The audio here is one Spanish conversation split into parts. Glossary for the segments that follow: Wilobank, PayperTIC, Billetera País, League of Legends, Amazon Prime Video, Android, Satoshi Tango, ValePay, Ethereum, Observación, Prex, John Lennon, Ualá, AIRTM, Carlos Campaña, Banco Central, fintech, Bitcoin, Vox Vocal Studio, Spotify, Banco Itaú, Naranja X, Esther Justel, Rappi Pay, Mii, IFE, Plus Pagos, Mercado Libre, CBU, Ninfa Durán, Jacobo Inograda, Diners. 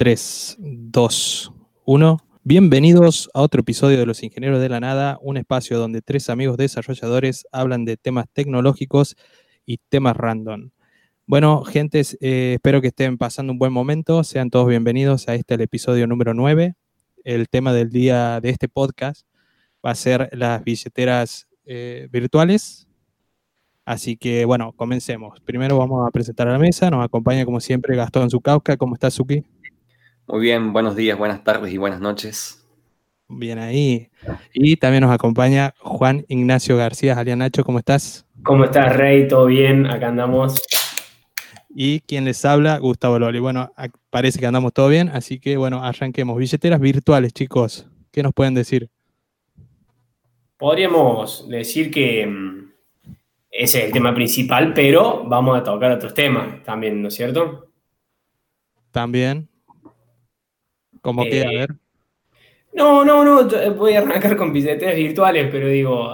3, 2, 1. Bienvenidos a otro episodio de Los Ingenieros de la Nada, un espacio donde tres amigos desarrolladores hablan de temas tecnológicos y temas random. Bueno, gentes, espero que estén pasando un buen momento. Sean todos bienvenidos a este, el episodio número 9. El tema del día de este podcast va a ser las billeteras virtuales. Así que, bueno, comencemos. Primero vamos a presentar a la mesa. Nos acompaña, como siempre, Gastón Zukauka. ¿Cómo estás, Zuki? Muy bien. Buenos días, buenas tardes y buenas noches. Bien ahí. Y también nos acompaña Juan Ignacio García. Alias Nacho, ¿cómo estás? ¿Cómo estás, Rey? ¿Todo bien? Acá andamos. Y quien les habla, Gustavo Loli. Bueno, parece que andamos todo bien, así que, bueno, arranquemos. Billeteras virtuales, chicos. ¿Qué nos pueden decir? Podríamos decir que ese es el tema principal, pero vamos a tocar otros temas también, ¿no es cierto? También. ¿Cómo que, a ver? No, voy a arrancar con billeteras virtuales, pero digo,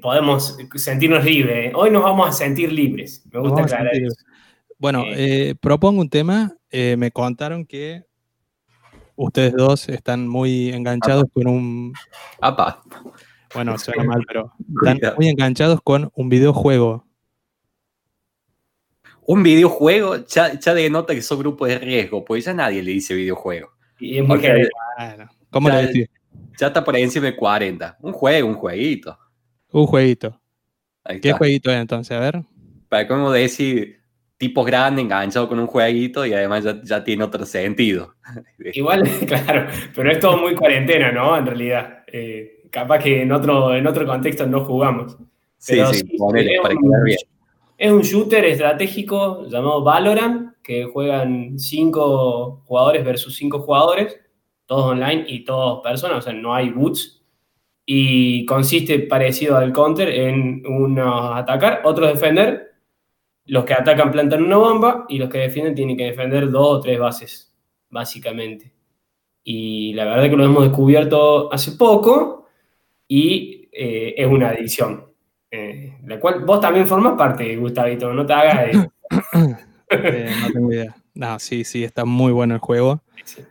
podemos sentirnos libres. Hoy nos vamos a sentir libres. Me gusta aclarar eso. Bueno, propongo un tema. Me contaron que ustedes dos están muy enganchados con un... ¡Apa! Bueno, suena mal, pero están muy enganchados con un videojuego. ¿Un videojuego? Ya denota que sos grupo de riesgo, porque ya nadie le dice videojuego. Y es muy bueno, ¿cómo le decís? Ya está por ahí encima de 40. Un jueguito. Un jueguito. ¿Qué jueguito es entonces? A ver. Para cómo decir... tipos grandes, enganchados con un jueguito y además ya tiene otro sentido. Igual, claro, pero es todo muy cuarentena, ¿no? En realidad. Capaz que en otro contexto no jugamos. Pero sí, ponele, para quedar bien. Es un shooter estratégico llamado Valorant, que juegan 5 jugadores versus 5 jugadores, todos online y todos personas, o sea, no hay bots. Y consiste, parecido al Counter, en unos atacar, otros defender. Los que atacan plantan una bomba y los que defienden tienen que defender 2 o 3 bases, básicamente. Y la verdad es que lo hemos descubierto hace poco y es una adicción. La cual vos también formás parte, Gustavito, no te hagas de... no tengo idea. No, sí, está muy bueno el juego. Sí.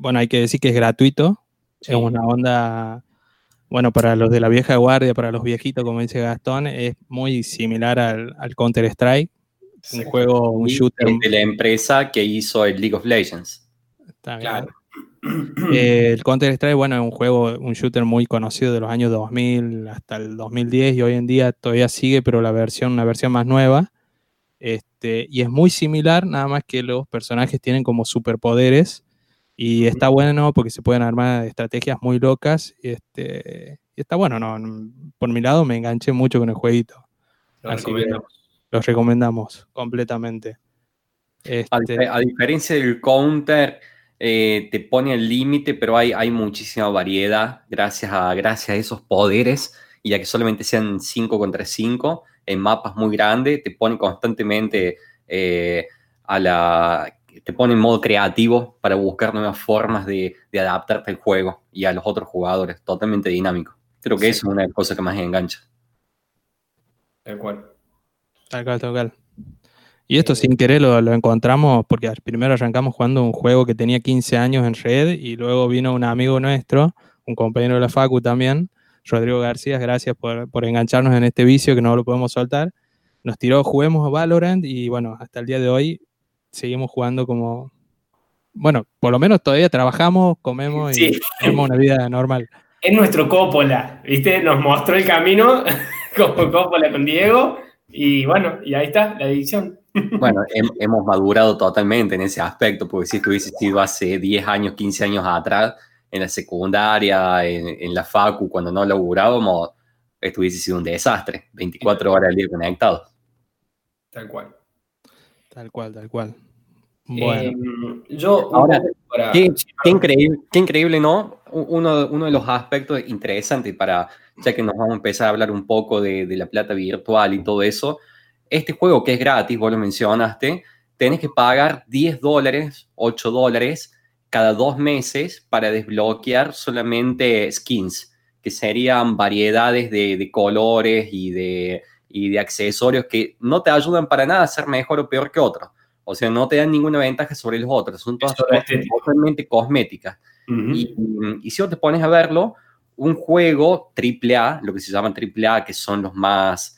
Bueno, hay que decir que es gratuito. Sí. Es una onda... Bueno, para los de la vieja guardia, para los viejitos, como dice Gastón, es muy similar al Counter Strike, un juego, un shooter. De la empresa que hizo el League of Legends. Está bien. Claro. El Counter Strike, bueno, es un juego, un shooter muy conocido de los años 2000 hasta el 2010 y hoy en día todavía sigue, pero una versión más nueva. Y es muy similar, nada más que los personajes tienen como superpoderes. Y está bueno porque se pueden armar estrategias muy locas. Y está bueno, no, por mi lado me enganché mucho con el jueguito. Los recomendamos completamente. A diferencia del Counter, te pone el límite, pero hay muchísima variedad gracias a esos poderes. Y a que solamente sean 5 contra 5, en mapas muy grandes, te pone constantemente te pone en modo creativo para buscar nuevas formas de adaptarte al juego y a los otros jugadores, totalmente dinámico. Creo que eso es una de las cosas que más engancha. Tal cual. Y esto sin querer lo encontramos, porque primero arrancamos jugando un juego que tenía 15 años en red, y luego vino un amigo nuestro, un compañero de la facu también, Rodrigo García, gracias por engancharnos en este vicio que no lo podemos soltar. Nos tiró, juguemos a Valorant, y bueno, hasta el día de hoy seguimos jugando como... Bueno, por lo menos todavía trabajamos, comemos y tenemos una vida normal. Es nuestro Coppola, ¿viste? Nos mostró el camino como Coppola con Diego y bueno, y ahí está la adicción. Bueno, hemos madurado totalmente en ese aspecto, porque si hubiese sido hace 10 años, 15 años atrás, en la secundaria, en la facu, cuando no laburábamos, esto hubiese sido un desastre. 24 horas al día conectados. Tal cual. Bueno, ahora, qué increíble, ¿no? Uno de los aspectos interesantes ya que nos vamos a empezar a hablar un poco de la plata virtual y todo eso, este juego que es gratis, vos lo mencionaste, tenés que pagar $10, $8 cada 2 meses para desbloquear solamente skins, que serían variedades de colores y de accesorios que no te ayudan para nada a ser mejor o peor que otro. O sea, no te dan ninguna ventaja sobre los otros. Son todas cosas totalmente cosméticas. Uh-huh. Y si no te pones a verlo, un juego AAA, lo que se llaman AAA, que son los más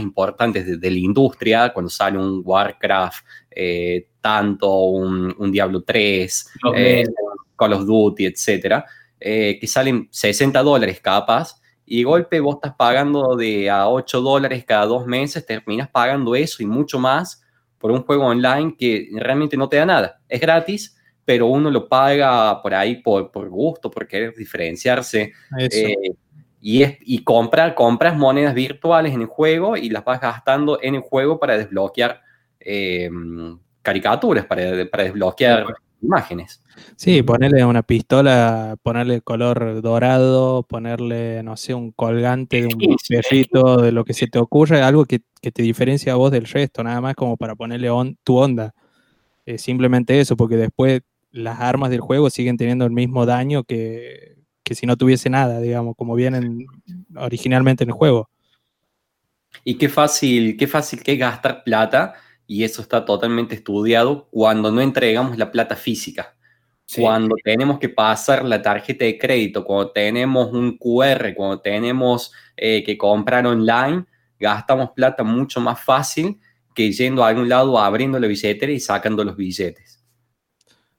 importantes de la industria, cuando sale un Warcraft, tanto un Diablo 3, Call of Duty, etcétera, que salen $60 capaz, y de golpe vos estás pagando de a $8 cada 2 meses, terminas pagando eso y mucho más por un juego online que realmente no te da nada. Es gratis, pero uno lo paga por ahí por gusto, por querer diferenciarse. Y compras monedas virtuales en el juego y las vas gastando en el juego para desbloquear caricaturas, para desbloquear imágenes. Sí, ponerle una pistola, ponerle el color dorado, ponerle, no sé, un colgante de un perrito, de lo que se te ocurra, algo que te diferencia a vos del resto, nada más como para ponerle tu onda. Simplemente eso, porque después las armas del juego siguen teniendo el mismo daño que si no tuviese nada, digamos, como vienen originalmente en el juego. Y qué fácil que es gastar plata, y eso está totalmente estudiado cuando no entregamos la plata física. Sí. Cuando tenemos que pasar la tarjeta de crédito, cuando tenemos un QR, cuando tenemos que comprar online, gastamos plata mucho más fácil que yendo a algún lado, abriendo la billetera y sacando los billetes.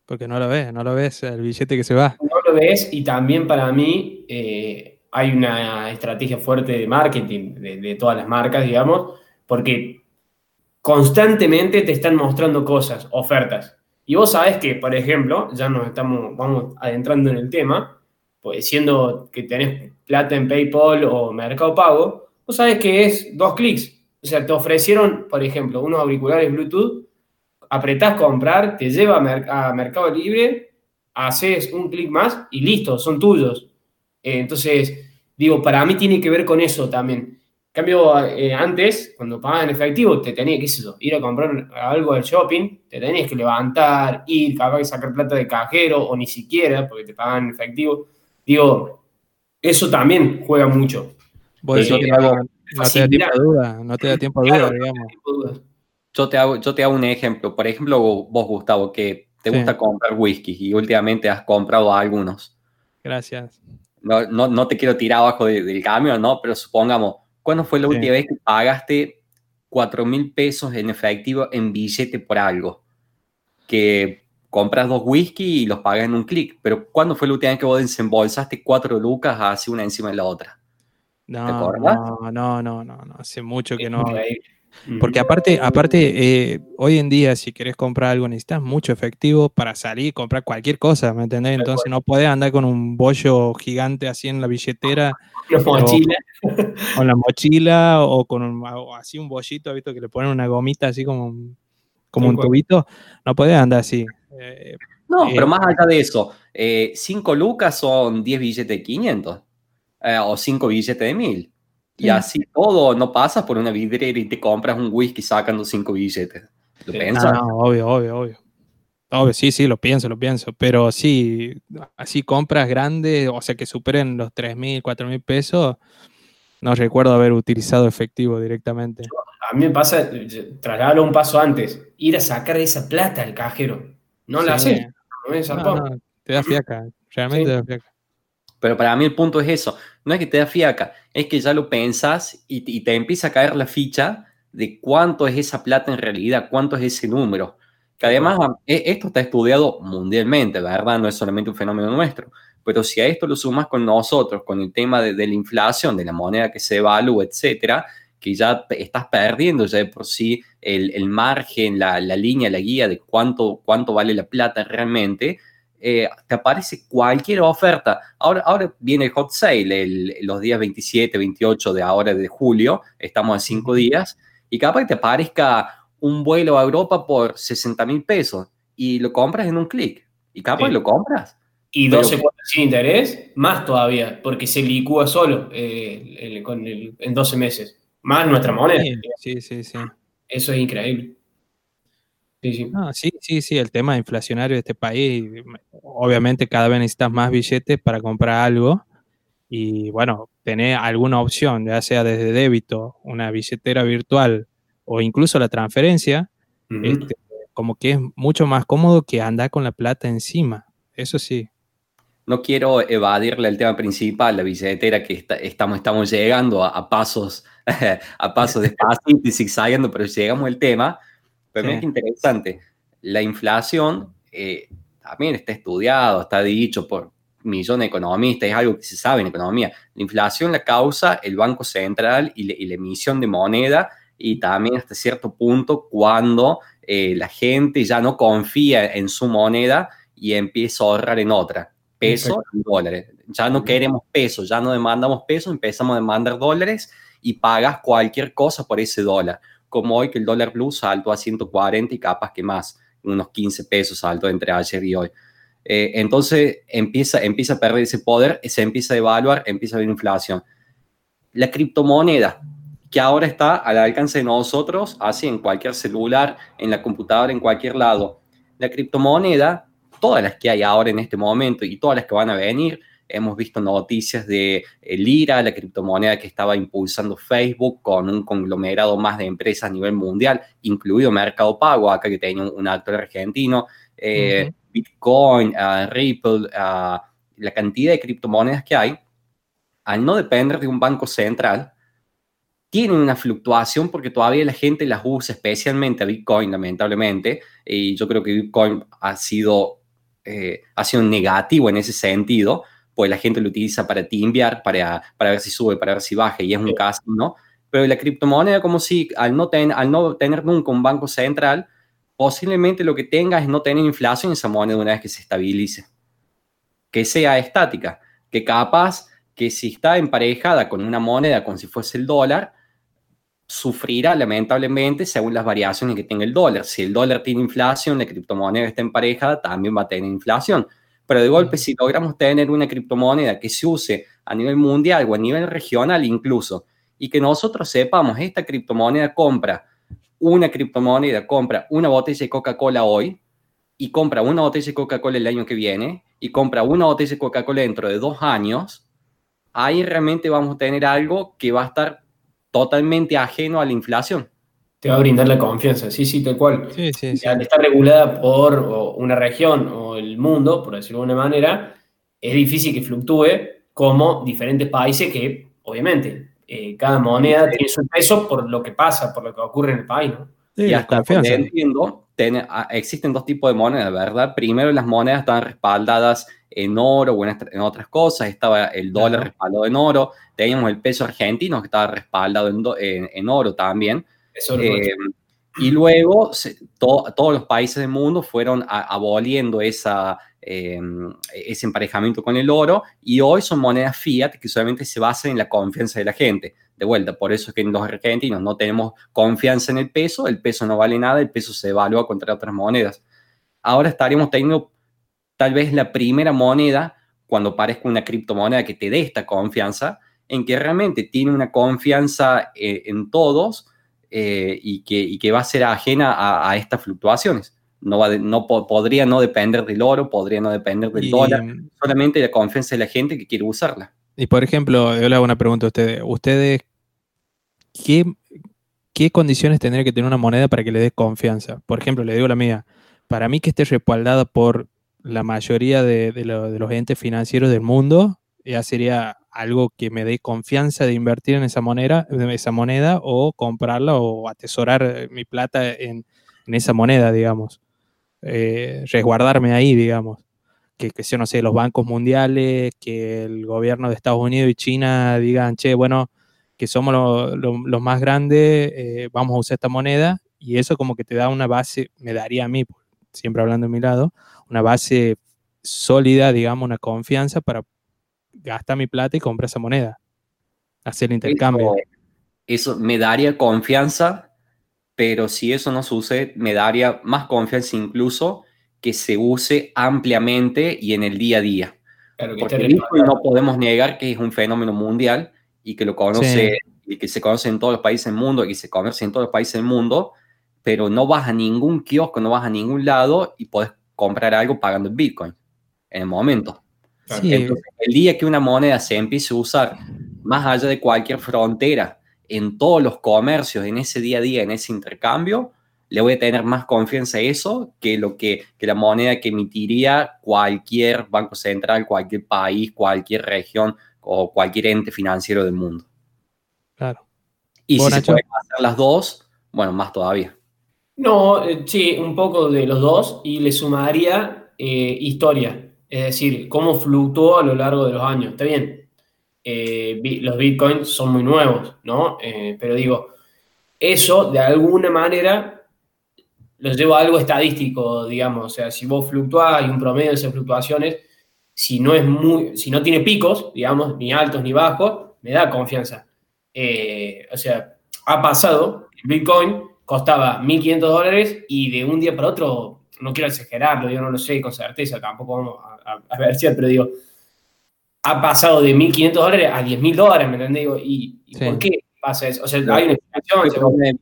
Porque no lo ves, el billete que se va. No lo ves, y también para mí hay una estrategia fuerte de marketing de todas las marcas, digamos, porque constantemente te están mostrando cosas, ofertas. Y vos sabés que, por ejemplo, ya vamos adentrando en el tema, pues siendo que tenés plata en PayPal o Mercado Pago, vos sabés que es 2 clics. O sea, te ofrecieron, por ejemplo, unos auriculares Bluetooth, apretás comprar, te lleva a Mercado Libre, haces un clic más y listo, son tuyos. Entonces, digo, para mí tiene que ver con eso también. En cambio, antes, cuando pagabas en efectivo, te tenías que ir a comprar algo del shopping, te tenías que levantar, ir, capaz de sacar plata de cajero, o ni siquiera, porque te pagaban en efectivo. Digo, eso también juega mucho. No te da tiempo a duda, digamos. Yo te hago un ejemplo. Por ejemplo, vos, Gustavo, que te gusta comprar whisky y últimamente has comprado algunos. Gracias. No te quiero tirar abajo del camión, ¿no? Pero supongamos, ¿cuándo fue la última vez que pagaste $4,000 en efectivo en billete por algo? Que compras 2 whisky y los pagas en un clic. Pero ¿cuándo fue la última vez que vos desembolsaste 4 lucas así una encima de la otra? No, hace mucho que no. Porque aparte, hoy en día, si querés comprar algo, necesitas mucho efectivo para salir y comprar cualquier cosa, ¿me entendés? Entonces no podés andar con un bollo gigante así en la billetera. Con la mochila o con así un bollito, ¿has visto que le ponen una gomita así como un tubito? No podés andar así. Pero más allá de eso, 5 lucas son 10 billetes de 500. O 5 billetes de 1.000. Y así todo, no pasas por una vidriera y te compras un whisky sacando 5 billetes. ¿Lo piensas? No, obvio. Sí, lo pienso. Pero sí, así compras grandes, o sea, que superen los 3.000, 4.000 pesos, no recuerdo haber utilizado efectivo directamente. A mí me pasa, trasladarlo un paso antes, ir a sacar esa plata al cajero. No la haces. Te da fiaca, realmente te da fiaca. Pero para mí el punto es eso, no es que te da fiaca, es que ya lo pensás y te empieza a caer la ficha de cuánto es esa plata en realidad, cuánto es ese número. Que además esto está estudiado mundialmente, la verdad, no es solamente un fenómeno nuestro. Pero si a esto lo sumas con nosotros, con el tema de la inflación, de la moneda que se evalúa, etcétera, que ya estás perdiendo ya de por sí el margen, la línea, la guía de cuánto vale la plata realmente. Te aparece cualquier oferta. Ahora viene el hot sale, los días 27, 28 de ahora de julio, estamos a 5 días, y capaz que te aparezca un vuelo a Europa por $60,000 y lo compras en un clic. Y capaz lo compras. Y 12 cuotas sin interés, más todavía, porque se licúa solo en 12 meses. Más nuestra moneda. Sí. Eso es increíble. Sí. No, el tema inflacionario de este país, obviamente cada vez necesitas más billetes para comprar algo y bueno, tener alguna opción, ya sea desde débito, una billetera virtual o incluso la transferencia, como que es mucho más cómodo que andar con la plata encima, eso sí. No quiero evadirle el tema principal, la billetera, que estamos llegando a pasos despacitos y zigzagueando, pero llegamos al tema. Pero sí, es interesante, la inflación también está estudiado, está dicho por millones de economistas, es algo que se sabe en economía. La inflación la causa el Banco Central y la emisión de moneda, y también hasta cierto punto cuando la gente ya no confía en su moneda y empieza a ahorrar en otra. Peso en dólares. Ya no queremos pesos, ya no demandamos pesos, empezamos a demandar dólares y pagas cualquier cosa por ese dólar. Como hoy que el dólar blue saltó a 140 y capaz que más, unos 15 pesos saltó entre ayer y hoy. Entonces empieza a perder ese poder, se empieza a devaluar, empieza a haber inflación. La criptomoneda, que ahora está al alcance de nosotros, así en cualquier celular, en la computadora, en cualquier lado. La criptomoneda, todas las que hay ahora en este momento y todas las que van a venir, hemos visto noticias de Lira, la criptomoneda que estaba impulsando Facebook con un conglomerado más de empresas a nivel mundial, incluido Mercado Pago, acá que tenía un actor argentino, Bitcoin, Ripple, la cantidad de criptomonedas que hay, al no depender de un banco central, tienen una fluctuación porque todavía la gente las usa, especialmente a Bitcoin, lamentablemente, y yo creo que Bitcoin ha sido negativo en ese sentido, pues la gente lo utiliza para timbiar, para ver si sube, para ver si baja, y es un caso, ¿no? Pero la criptomoneda, como si al no tener nunca un banco central, posiblemente lo que tenga es no tener inflación en esa moneda una vez que se estabilice, que sea estática, que capaz que si está emparejada con una moneda, como si fuese el dólar, sufrirá lamentablemente según las variaciones que tenga el dólar. Si el dólar tiene inflación, la criptomoneda está emparejada, también va a tener inflación. Pero de golpe, si logramos tener una criptomoneda que se use a nivel mundial o a nivel regional incluso, y que nosotros sepamos, esta criptomoneda compra una botella de Coca-Cola hoy, y compra una botella de Coca-Cola el año que viene, y compra una botella de Coca-Cola dentro de 2 años, ahí realmente vamos a tener algo que va a estar totalmente ajeno a la inflación. Te va a brindar la confianza, sí, tal cual. Sí, sí. Al estar regulada por una región o el mundo, por decirlo de alguna manera, es difícil que fluctúe como diferentes países que, obviamente, cada moneda tiene su peso por lo que pasa, por lo que ocurre en el país, ¿no? Sí, y hasta confianza. Entiendo, existen 2 tipos de monedas, ¿verdad? Primero, las monedas están respaldadas en oro o en otras cosas. Estaba el dólar respaldado en oro. Teníamos el peso argentino que estaba respaldado en oro también. Y luego todos los países del mundo fueron aboliendo ese emparejamiento con el oro, y hoy son monedas fiat que solamente se basan en la confianza de la gente. De vuelta, por eso es que los argentinos no tenemos confianza en el peso no vale nada, el peso se evalúa contra otras monedas. Ahora estaríamos teniendo tal vez la primera moneda, cuando parezca una criptomoneda, que te dé esta confianza, en que realmente tiene una confianza en todos y que va a ser ajena a estas fluctuaciones. Podría no depender del oro, podría no depender del dólar, solamente la confianza de la gente que quiere usarla. Y por ejemplo, yo le hago una pregunta a ustedes. ¿Ustedes qué condiciones tendría que tener una moneda para que le dé confianza? Por ejemplo, le digo la mía. Para mí que esté respaldada por la mayoría de los entes financieros del mundo, ya sería algo que me dé confianza de invertir en esa moneda o comprarla o atesorar mi plata en esa moneda, digamos. Resguardarme ahí, digamos. Que sea, no sé, los bancos mundiales, que el gobierno de Estados Unidos y China digan, che, bueno, que somos los más grandes, vamos a usar esta moneda, y eso como que te da una base, me daría a mí, siempre hablando de mi lado, una base sólida, digamos, una confianza para gastar mi plata y comprar esa moneda, hacer el intercambio. Eso me daría confianza, pero si eso no sucede, me daría más confianza incluso que se use ampliamente y en el día a día. Claro, porque Bitcoin no podemos negar que es un fenómeno mundial y que lo conoce, sí, y que se conoce en todos los países del mundo y que se conoce en todos los países del mundo, pero no vas a ningún kiosco, no vas a ningún lado y podés comprar algo pagando en Bitcoin en el momento. Sí. Entonces, el día que una moneda se empiece a usar más allá de cualquier frontera, en todos los comercios, en ese día a día, en ese intercambio, le voy a tener más confianza a eso que lo que la moneda que emitiría cualquier banco central, cualquier país, cualquier región o cualquier ente financiero del mundo. Claro. Y si se pueden hacer las dos, bueno, más todavía. No, sí, un poco de los dos y le sumaría historia. Es decir, cómo fluctuó a lo largo de los años. Está bien, los bitcoins son muy nuevos, ¿no? Pero digo, eso de alguna manera lo llevo a algo estadístico, digamos. O sea, si vos fluctuás, hay un promedio de esas fluctuaciones. Si no tiene picos, digamos, ni altos ni bajos, me da confianza. O sea, ha pasado, el Bitcoin costaba $1.500 y de un día para otro, no quiero exagerarlo, yo no lo sé con certeza, tampoco vamos a ver si, pero digo, ha pasado de $1.500 a $10.000, ¿me entendés? Digo, ¿y sí. ¿Por qué pasa eso? O sea, hay una explicación.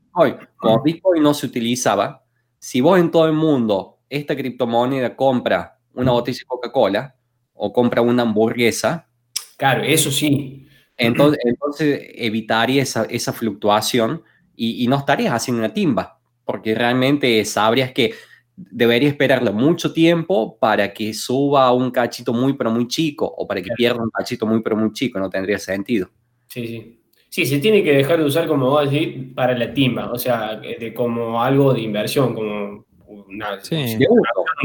Como Bitcoin no se utilizaba, si vos en todo el mundo esta criptomoneda compra una botella de Coca-Cola o compra una hamburguesa, claro, eso sí. Entonces evitaría esa fluctuación y no estarías haciendo una timba, porque realmente sabrías que debería esperarlo mucho tiempo para que suba un cachito muy pero muy chico o para que pierda un cachito muy pero muy chico, no tendría sentido. Sí, sí. Sí, se tiene que dejar de usar, como vos decís, para la timba, o sea, como algo de inversión, como un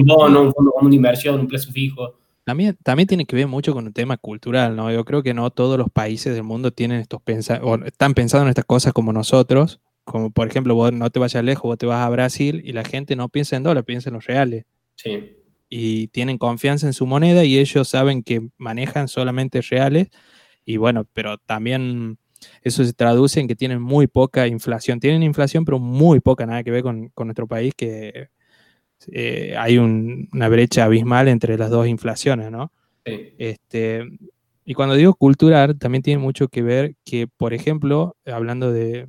bono, un fondo común de inversión, un plazo fijo. También tiene que ver mucho con un tema cultural, ¿no? Yo creo que no todos los países del mundo tienen están pensando en estas cosas como nosotros. Como, por ejemplo, vos no te vayas lejos, vos te vas a Brasil y la gente no piensa en dólar, piensa en los reales. Sí. Y tienen confianza en su moneda y ellos saben que manejan solamente reales. Y bueno, pero también eso se traduce en que tienen muy poca inflación. Tienen inflación, pero muy poca, nada que ver con nuestro país que... hay una brecha abismal entre las dos inflaciones, ¿no? Sí. Y cuando digo cultural, también tiene mucho que ver que, por ejemplo, hablando de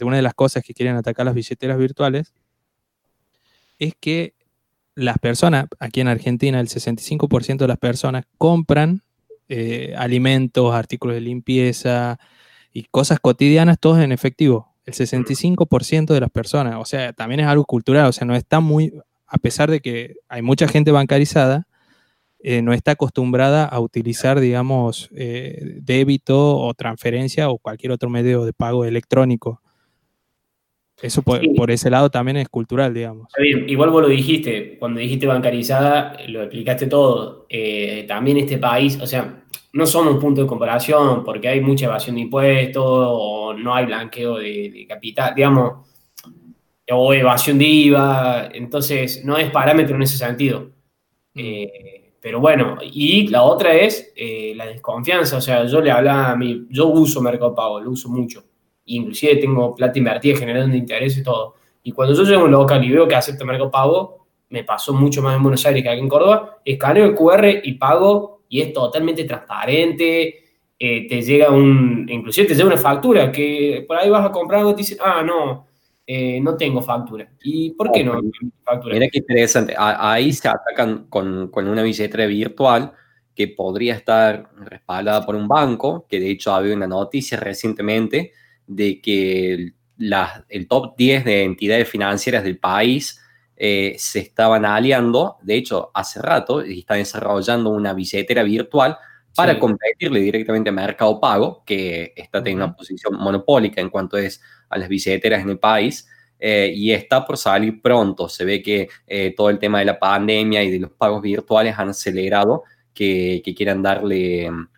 una de las cosas que quieren atacar las billeteras virtuales, es que las personas, aquí en Argentina, el 65% de las personas compran alimentos, artículos de limpieza y cosas cotidianas, todos en efectivo. El 65% de las personas. O sea, también es algo cultural. O sea, no está muy... A pesar de que hay mucha gente bancarizada, no está acostumbrada a utilizar, digamos, débito o transferencia o cualquier otro medio de pago electrónico. Eso por ese lado también es cultural, digamos. Bien, igual vos lo dijiste, cuando dijiste bancarizada, lo explicaste todo. También este país, o sea, no somos un punto de comparación porque hay mucha evasión de impuestos o no hay blanqueo de capital, digamos, o evasión de IVA, entonces no es parámetro en ese sentido. Pero bueno, y la otra es la desconfianza, o sea, yo le hablaba a mí, yo uso Mercado Pago, lo uso mucho, inclusive tengo plata invertida generando interés y todo, y cuando yo llego a un local y veo que acepto Mercado Pago, me pasó mucho más en Buenos Aires que aquí en Córdoba, escaneo el QR y pago, y es totalmente transparente, inclusive te llega una factura, que por ahí vas a comprar algo y te dicen, no tengo factura. ¿Y por qué no tengo factura? Mira qué interesante. Ahí se atacan con una billetera virtual que podría estar respaldada por un banco, que de hecho había una noticia recientemente de que el top 10 de entidades financieras del país se estaban aliando, de hecho hace rato, y están desarrollando una billetera virtual para competirle directamente a Mercado Pago, que está teniendo una posición monopólica en cuanto es a las billeteras en el país, y está por salir pronto. Se ve que todo el tema de la pandemia y de los pagos virtuales han acelerado que quieran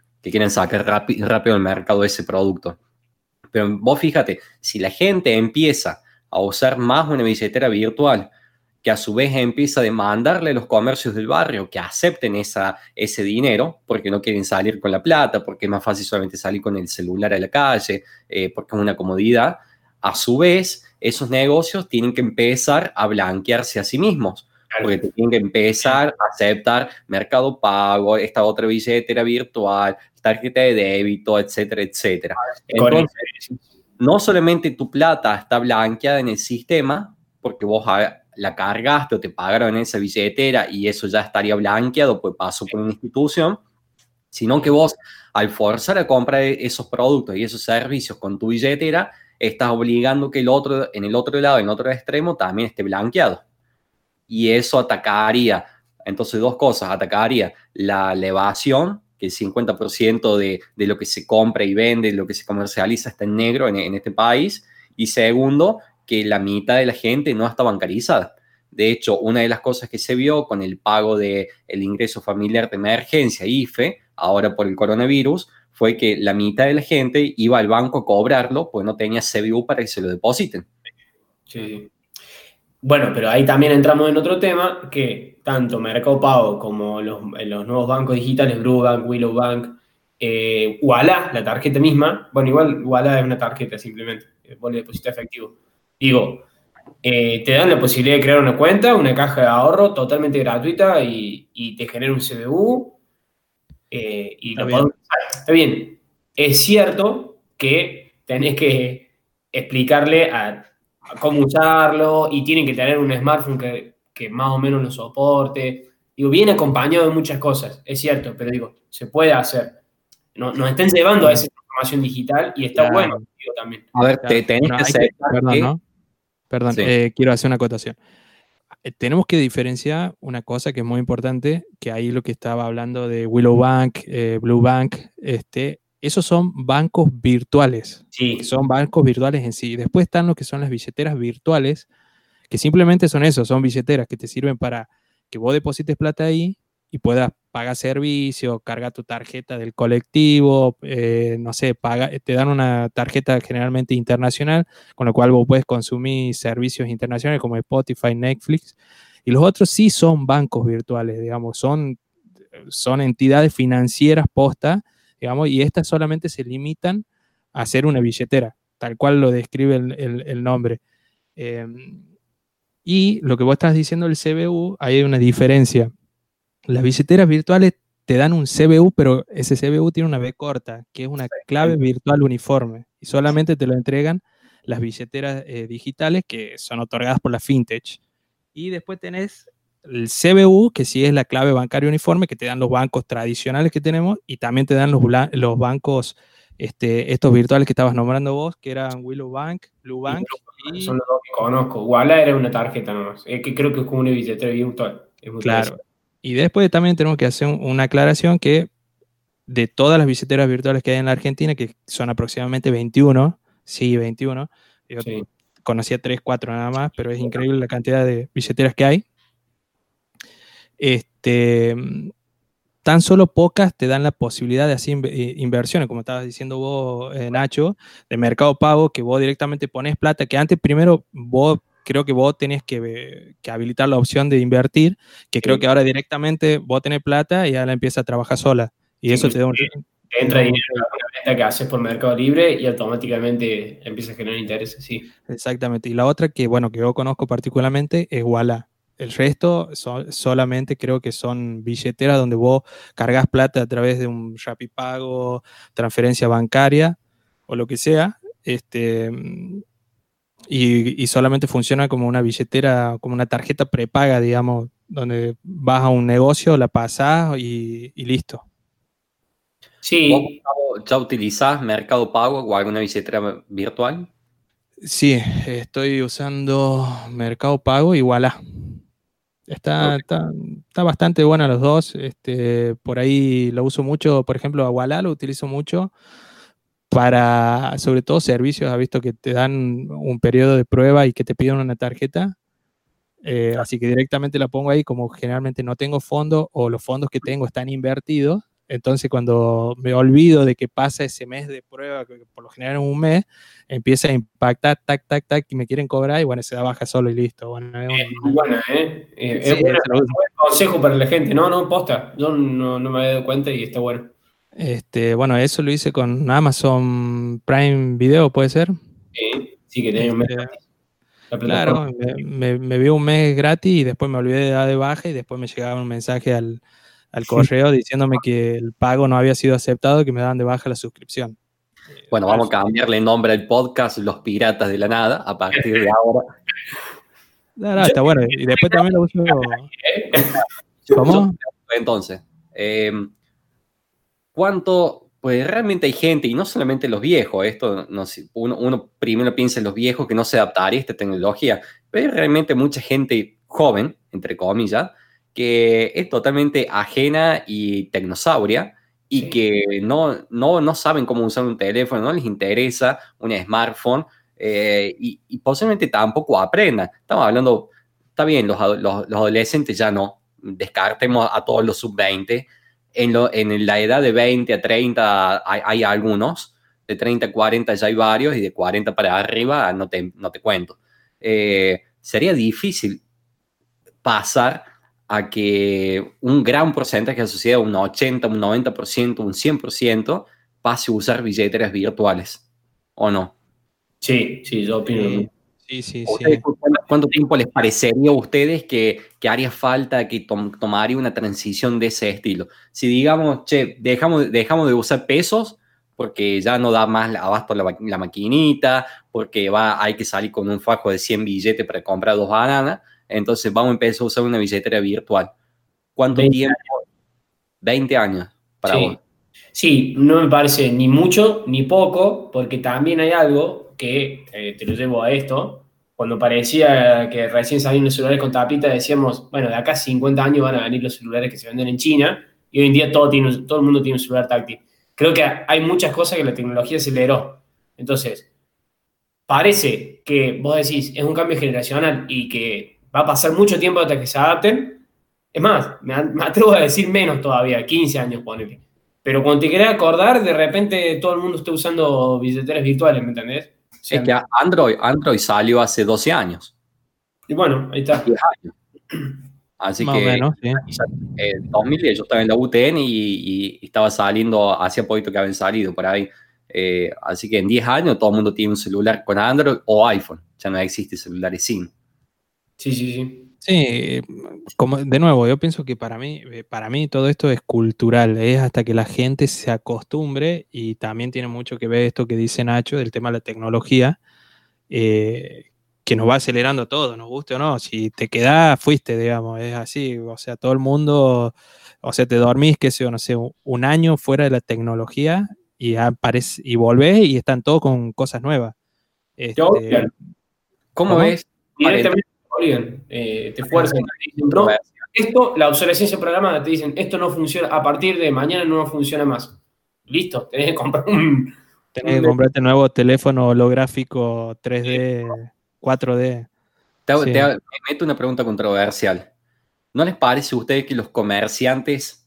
sacar rápido del mercado ese producto. Pero vos fíjate, si la gente empieza a usar más una billetera virtual, que a su vez empieza a demandarle a los comercios del barrio que acepten ese dinero, porque no quieren salir con la plata, porque es más fácil solamente salir con el celular a la calle, porque es una comodidad. A su vez, esos negocios tienen que empezar a blanquearse a sí mismos, porque tienen que empezar a aceptar Mercado Pago, esta otra billetera virtual, tarjeta de débito, etcétera, etcétera. Entonces, no solamente tu plata está blanqueada en el sistema, porque vos la cargaste o te pagaron esa billetera y eso ya estaría blanqueado, pues pasó por una institución, sino que vos al forzar a comprar esos productos y esos servicios con tu billetera, estás obligando que el otro, en el otro lado, en el otro extremo, también esté blanqueado. Y eso atacaría, entonces dos cosas, atacaría la elevación, que el 50% de lo que se compra y vende, lo que se comercializa está en negro en este país, y segundo, que la mitad de la gente no está bancarizada. De hecho, una de las cosas que se vio con el pago del ingreso familiar de emergencia, IFE, ahora por el coronavirus, fue que la mitad de la gente iba al banco a cobrarlo, pues no tenía CBU para que se lo depositen. Sí. Bueno, pero ahí también entramos en otro tema, que tanto Mercado Pago como los nuevos bancos digitales, Brubank, Wilobank, Ualá, la tarjeta misma, bueno, igual Ualá es una tarjeta simplemente, vos le depositas efectivo. Digo, te dan la posibilidad de crear una cuenta, una caja de ahorro totalmente gratuita y te genera un CBU. Y está, lo bien. Está bien, es cierto que tenés que explicarle a cómo usarlo y tienen que tener un smartphone que más o menos lo soporte. Digo, viene acompañado de muchas cosas, es cierto, pero digo, se puede hacer. Nos están llevando a esa información digital y está claro. Bueno, digo, también. A ver, te tenés que hacer. Perdón, ¿no? Perdón, sí. Quiero hacer una acotación. Tenemos que diferenciar una cosa que es muy importante, que ahí lo que estaba hablando de Wilobank, Brubank, esos son bancos virtuales. Sí. Son bancos virtuales en sí. Después están lo que son las billeteras virtuales, que simplemente son eso, son billeteras que te sirven para que vos deposites plata ahí y puedas pagar servicio, cargar tu tarjeta del colectivo, te dan una tarjeta generalmente internacional, con lo cual vos puedes consumir servicios internacionales como Spotify, Netflix, y los otros sí son bancos virtuales, digamos, son entidades financieras posta, digamos, y estas solamente se limitan a ser una billetera, tal cual lo describe el nombre. Y lo que vos estás diciendo del CBU, ahí hay una diferencia. Las billeteras virtuales te dan un CBU, pero ese CBU tiene una B corta, que es una clave virtual uniforme. Y solamente te lo entregan las billeteras digitales que son otorgadas por la fintech. Y después tenés el CBU, que sí es la clave bancaria uniforme, que te dan los bancos tradicionales que tenemos y también te dan los bancos estos virtuales que estabas nombrando vos, que eran Wilobank, Brubank. Y... Son los dos que conozco. Ualá era una tarjeta nomás, que creo que es como una billetera virtual. Claro. Y después también tenemos que hacer una aclaración que de todas las billeteras virtuales que hay en la Argentina, que son aproximadamente 21, sí, 21, yo conocía 3, 4 nada más, pero es increíble la cantidad de billeteras que hay. Tan solo pocas te dan la posibilidad de hacer inversiones, como estabas diciendo vos, Nacho, de Mercado Pago, que vos directamente pones plata, que antes primero vos... Creo que vos tenés que habilitar la opción de invertir, que creo que ahora directamente vos tenés plata y ya la empieza a trabajar sola. Y sí, eso te da un... Entra dinero en la venta que haces por Mercado Libre y automáticamente empieza a generar intereses, sí. Exactamente. Y la otra que yo conozco particularmente es Ualá. El resto solamente creo que son billeteras donde vos cargas plata a través de un Rapipago, transferencia bancaria o lo que sea. Y solamente funciona como una billetera, como una tarjeta prepaga, digamos, donde vas a un negocio, la pasás y listo. Sí. ¿Ya utilizás Mercado Pago o alguna billetera virtual? Sí, estoy usando Mercado Pago y Ualá. Está bastante buena los dos. Por ahí lo uso mucho, por ejemplo, a Ualá lo utilizo mucho. Para, sobre todo, servicios, ha visto que te dan un periodo de prueba y que te piden una tarjeta. Así que directamente la pongo ahí, como generalmente no tengo fondos o los fondos que tengo están invertidos. Entonces, cuando me olvido de que pasa ese mes de prueba, que por lo general es un mes, empieza a impactar, tac, tac, tac, y me quieren cobrar y se da baja solo y listo. Es un buen consejo para la gente. No, posta. Yo no me había dado cuenta y está bueno. Eso lo hice con Amazon Prime Video, ¿puede ser? Sí, que tenía un mes gratis. Claro, me vi un mes gratis y después me olvidé de dar de baja y después me llegaba un mensaje al correo diciéndome que el pago no había sido aceptado y que me daban de baja la suscripción. Bueno, vamos a cambiarle el nombre al podcast Los Piratas de la Nada a partir de ahora. No, está bueno. Y después también lo uso. ¿Cómo? Entonces, ¿cuánto pues realmente hay gente, y no solamente los viejos, esto no, uno primero piensa en los viejos que no se adaptaría a esta tecnología, pero hay realmente mucha gente joven, entre comillas, que es totalmente ajena y tecnosauria, y sí, que no saben cómo usar un teléfono, no les interesa un smartphone, y posiblemente tampoco aprendan. Estamos hablando, está bien, los adolescentes ya no, descartemos a todos los sub-20, en la edad de 20 a 30 hay algunos, de 30 a 40 ya hay varios, y de 40 para arriba no te cuento. Sería difícil pasar a que un gran porcentaje de la sociedad, un 80, un 90%, un 100%, pase a usar billeteras virtuales, ¿o no? Sí, yo opino. Sí. ¿Cuánto tiempo les parecería a ustedes que haría falta, que tomaría una transición de ese estilo? Si digamos, dejamos de usar pesos porque ya no da más abasto la maquinita, porque hay que salir con un fajo de 100 billetes para comprar 2 bananas, entonces vamos a empezar a usar una billetera virtual. ¿Cuánto 20 tiempo? 20 años para vos. Sí, no me parece ni mucho ni poco, porque también hay algo que te lo llevo a esto. Cuando parecía que recién salían los celulares con tapita, decíamos, bueno, de acá a 50 años van a venir los celulares que se venden en China, y hoy en día todo el mundo tiene un celular táctil. Creo que hay muchas cosas que la tecnología aceleró. Entonces, parece que vos decís, es un cambio generacional y que va a pasar mucho tiempo hasta que se adapten. Es más, me atrevo a decir menos todavía, 15 años, ponele. Pero cuando te querés acordar, de repente todo el mundo está usando billeteras virtuales, ¿me entendés? Sí, es que Android salió hace 12 años. Y bueno, ahí está. Así más que menos, sí. En 2010 yo estaba en la UTN y estaba saliendo, hacía poquito que habían salido por ahí. Así que en 10 años todo el mundo tiene un celular con Android o iPhone. Ya no existe celulares sin. Sí. Sí, como, de nuevo, yo pienso que para mí todo esto es cultural, es hasta que la gente se acostumbre, y también tiene mucho que ver esto que dice Nacho del tema de la tecnología, que nos va acelerando todo, nos guste o no, si te quedás, fuiste, digamos, es así, o sea, todo el mundo, o sea, te dormís, qué sé yo, no sé, un año fuera de la tecnología y volvés y están todos con cosas nuevas. ¿Cómo ves? Te fuerzan, ¿no? Esto, la obsolescencia programada, te dicen, esto no funciona, a partir de mañana no funciona más. Listo, tenés que comprar comprarte un nuevo teléfono holográfico 3D, 4D. Me meto una pregunta controversial. ¿No les parece a ustedes que los comerciantes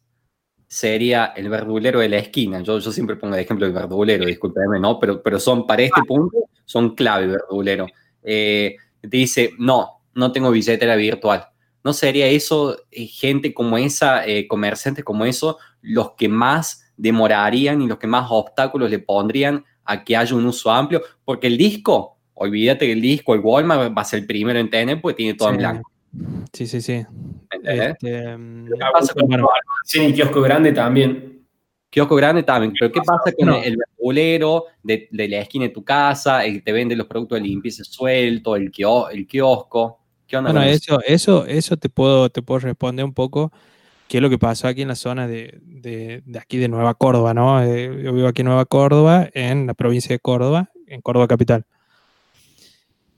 sería el verdulero de la esquina? Yo siempre pongo de ejemplo el verdulero, discúlpenme, ¿no? Pero son, para este punto, son clave verdulero. Te dice, no tengo billetera virtual. ¿No sería eso, gente como esa, comerciantes como eso, los que más demorarían y los que más obstáculos le pondrían a que haya un uso amplio? Porque el disco, olvídate que el disco, el Walmart va a ser el primero en tener, pues tiene todo en blanco. Sí. ¿Qué pasa con el kiosco grande también? Pero ¿qué pasa con el verdulero de la esquina de tu casa, el que te vende los productos de limpieza suelto, el kiosco? ¿Qué onda? Bueno, eso te puedo responder un poco qué es lo que pasó aquí en la zona de aquí de Nueva Córdoba, ¿no? Yo vivo aquí en Nueva Córdoba, en la provincia de Córdoba, en Córdoba capital.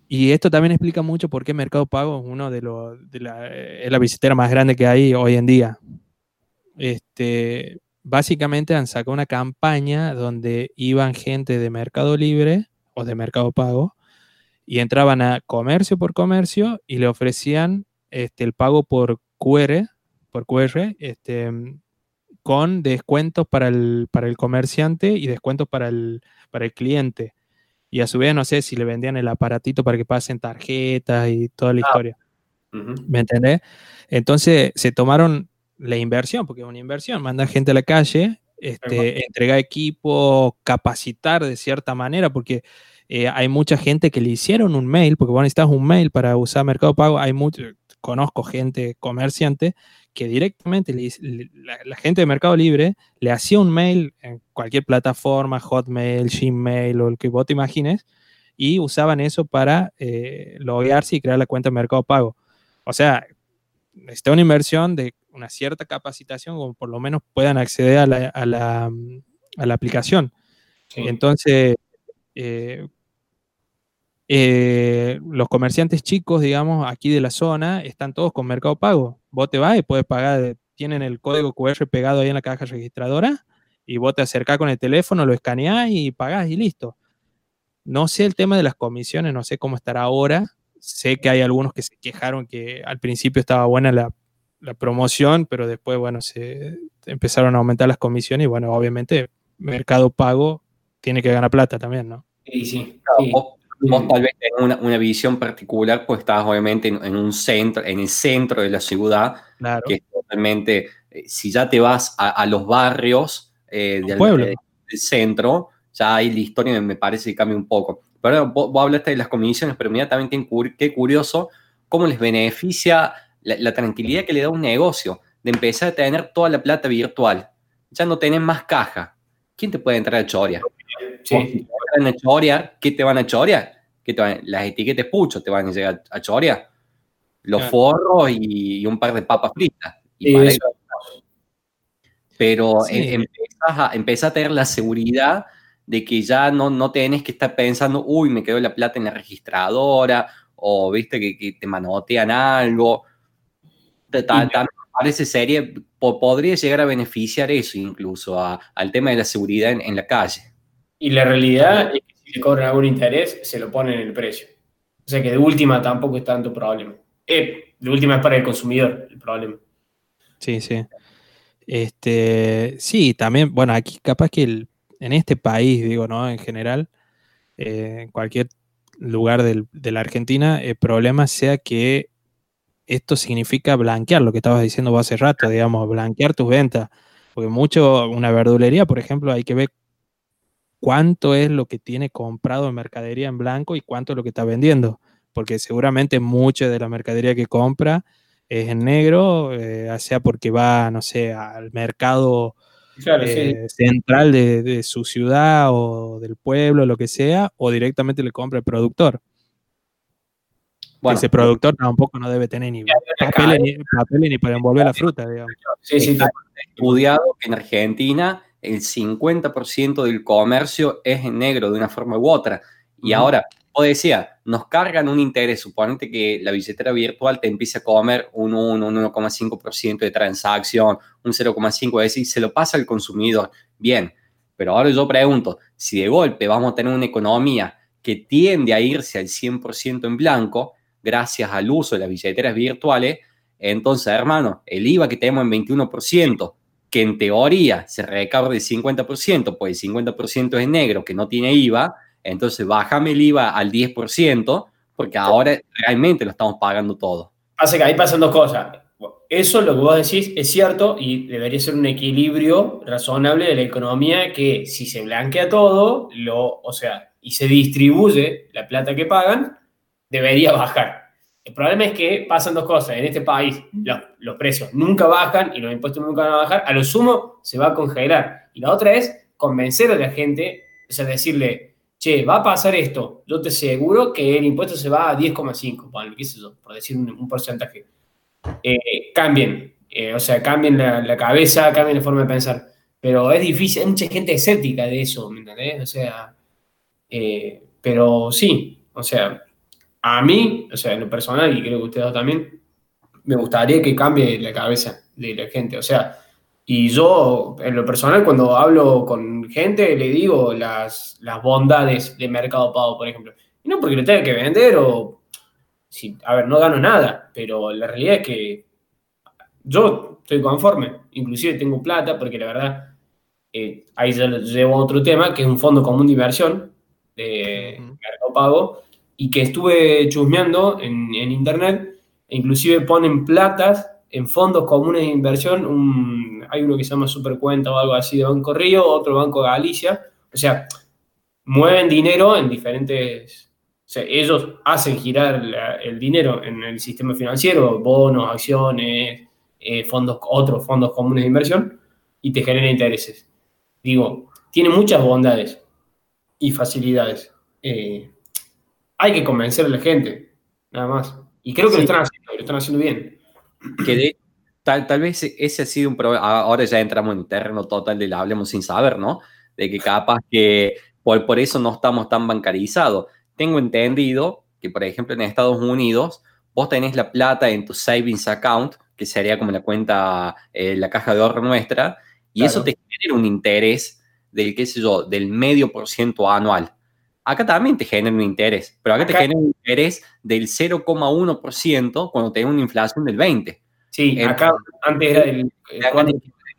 Y esto también explica mucho por qué Mercado Pago es uno es la billetera más grande que hay hoy en día. Básicamente han sacado una campaña donde iban gente de Mercado Libre o de Mercado Pago y entraban a comercio por comercio y le ofrecían el pago por QR con descuentos para el comerciante y descuentos para el cliente. Y a su vez, no sé si le vendían el aparatito para que pasen tarjetas y toda la historia. Uh-huh. ¿Me entendés? Entonces se tomaron la inversión, porque es una inversión, mandar gente a la calle, entregar equipo, capacitar de cierta manera, porque hay mucha gente que le hicieron un mail, porque vos necesitas un mail para usar Mercado Pago. Conozco gente, comerciante, que directamente la gente de Mercado Libre le hacía un mail en cualquier plataforma, Hotmail, Gmail o el que vos te imagines, y usaban eso para loguearse y crear la cuenta de Mercado Pago. O sea, necesita una inversión de una cierta capacitación, o por lo menos puedan acceder a la, a la, a la aplicación. Sí. Entonces, los comerciantes chicos, digamos, aquí de la zona, están todos con Mercado Pago. Vos te vas y puedes pagar, tienen el código QR pegado ahí en la caja registradora y vos te acercás con el teléfono, lo escaneás y pagás y listo. No sé el tema de las comisiones, no sé cómo estará ahora. Sé que hay algunos que se quejaron que al principio estaba buena la promoción, pero después, bueno, se empezaron a aumentar las comisiones y, bueno, obviamente Mercado Pago tiene que ganar plata también, ¿no? Sí, sí. Claro, vos tal vez tenés una visión particular, pues estás obviamente en un centro, en el centro de la ciudad, claro, que es totalmente, si ya te vas a los barrios del centro, ya ahí la historia me parece que cambia un poco. Pero vos hablaste de las comisiones, pero mira también qué curioso cómo les beneficia la tranquilidad que le da un negocio de empezar a tener toda la plata virtual. Ya no tenés más caja. ¿Quién te puede entrar a chorear? Sí. ¿Qué te van a chorear? Las etiquetas pucho te van a llegar a chorear. Los forros y un par de papas fritas. Y sí, eso. Pero sí, empezás a tener la seguridad de que ya no tenés que estar pensando, uy, me quedó la plata en la registradora, o viste que te manotean algo. También parece serie, podría llegar a beneficiar eso incluso, al tema de la seguridad en la calle. Y la realidad es que si le cobran algún interés, se lo ponen en el precio. O sea que de última tampoco es tanto problema. De última es para el consumidor el problema. Sí, sí. Sí, también, bueno, aquí capaz que en este país, digo, ¿no? En general, en cualquier lugar de la Argentina, el problema sea que esto significa blanquear, lo que estabas diciendo vos hace rato, digamos, blanquear tus ventas. Porque una verdulería, por ejemplo, hay que ver cuánto es lo que tiene comprado en mercadería en blanco y cuánto es lo que está vendiendo. Porque seguramente mucha de la mercadería que compra es en negro, sea porque va, no sé, al mercado... Claro, sí. Central de su ciudad o del pueblo, lo que sea, o directamente le compra el productor. Bueno, ese productor tampoco no debe tener ni papel ni para envolver la fruta, digamos. Sí, está estudiado que en Argentina el 50% del comercio es en negro de una forma u otra. Y ahora, como decía, nos cargan un interés. Suponete que la billetera virtual te empieza a comer un 1,5% de transacción, un 0,5%, es decir, se lo pasa al consumidor. Bien, pero ahora yo pregunto, si de golpe vamos a tener una economía que tiende a irse al 100% en blanco, gracias al uso de las billeteras virtuales, entonces, hermano, el IVA que tenemos en 21%, que en teoría se recauda del 50%, pues el 50% es negro, que no tiene IVA, entonces, bájame el IVA al 10%, porque ahora realmente lo estamos pagando todo. Pasa que ahí pasan dos cosas. Eso, lo que vos decís, es cierto y debería ser un equilibrio razonable de la economía que si se blanquea todo, y se distribuye la plata que pagan, debería bajar. El problema es que pasan dos cosas. En este país, los precios nunca bajan y los impuestos nunca van a bajar. A lo sumo, se va a congelar. Y la otra es convencer a la gente, o sea, decirle... Che, va a pasar esto, yo te aseguro que el impuesto se va a 10,5, por decir un porcentaje. Cambien la cabeza, cambien la forma de pensar. Pero es difícil, hay mucha gente escéptica de eso, ¿me entendés? Pero sí, a mí, en lo personal, y creo que ustedes también, me gustaría que cambie la cabeza de la gente, Y yo, en lo personal, cuando hablo con gente, le digo las bondades de Mercado Pago, por ejemplo. Y no porque lo tenga que vender no gano nada, pero la realidad es que yo estoy conforme. Inclusive tengo plata porque la verdad, ahí ya llevo otro tema, que es un fondo común de inversión de Mercado Pago, y que estuve chusmeando en internet, e inclusive ponen platas en fondos comunes de inversión, hay uno que se llama Supercuenta o algo así de Banco Río, otro Banco Galicia, mueven dinero en diferentes, ellos hacen girar el dinero en el sistema financiero, bonos, acciones, otros fondos comunes de inversión, y te generan intereses. Digo, tiene muchas bondades y facilidades. Hay que convencer a la gente, nada más. Y creo que lo están haciendo bien. Que tal vez ese ha sido un problema, ahora ya entramos en un terreno total de la hablemos sin saber, ¿no? de que capaz que por eso no estamos tan bancarizados. Tengo entendido que, por ejemplo, en Estados Unidos vos tenés la plata en tu savings account, que sería como la cuenta, la caja de ahorro nuestra, y claro, eso te genera un interés del, qué sé yo, del 0,5% anual. Acá también te genera un interés, pero acá te genera un interés del 0,1% cuando tenés una inflación del 20%. Sí, acá antes era el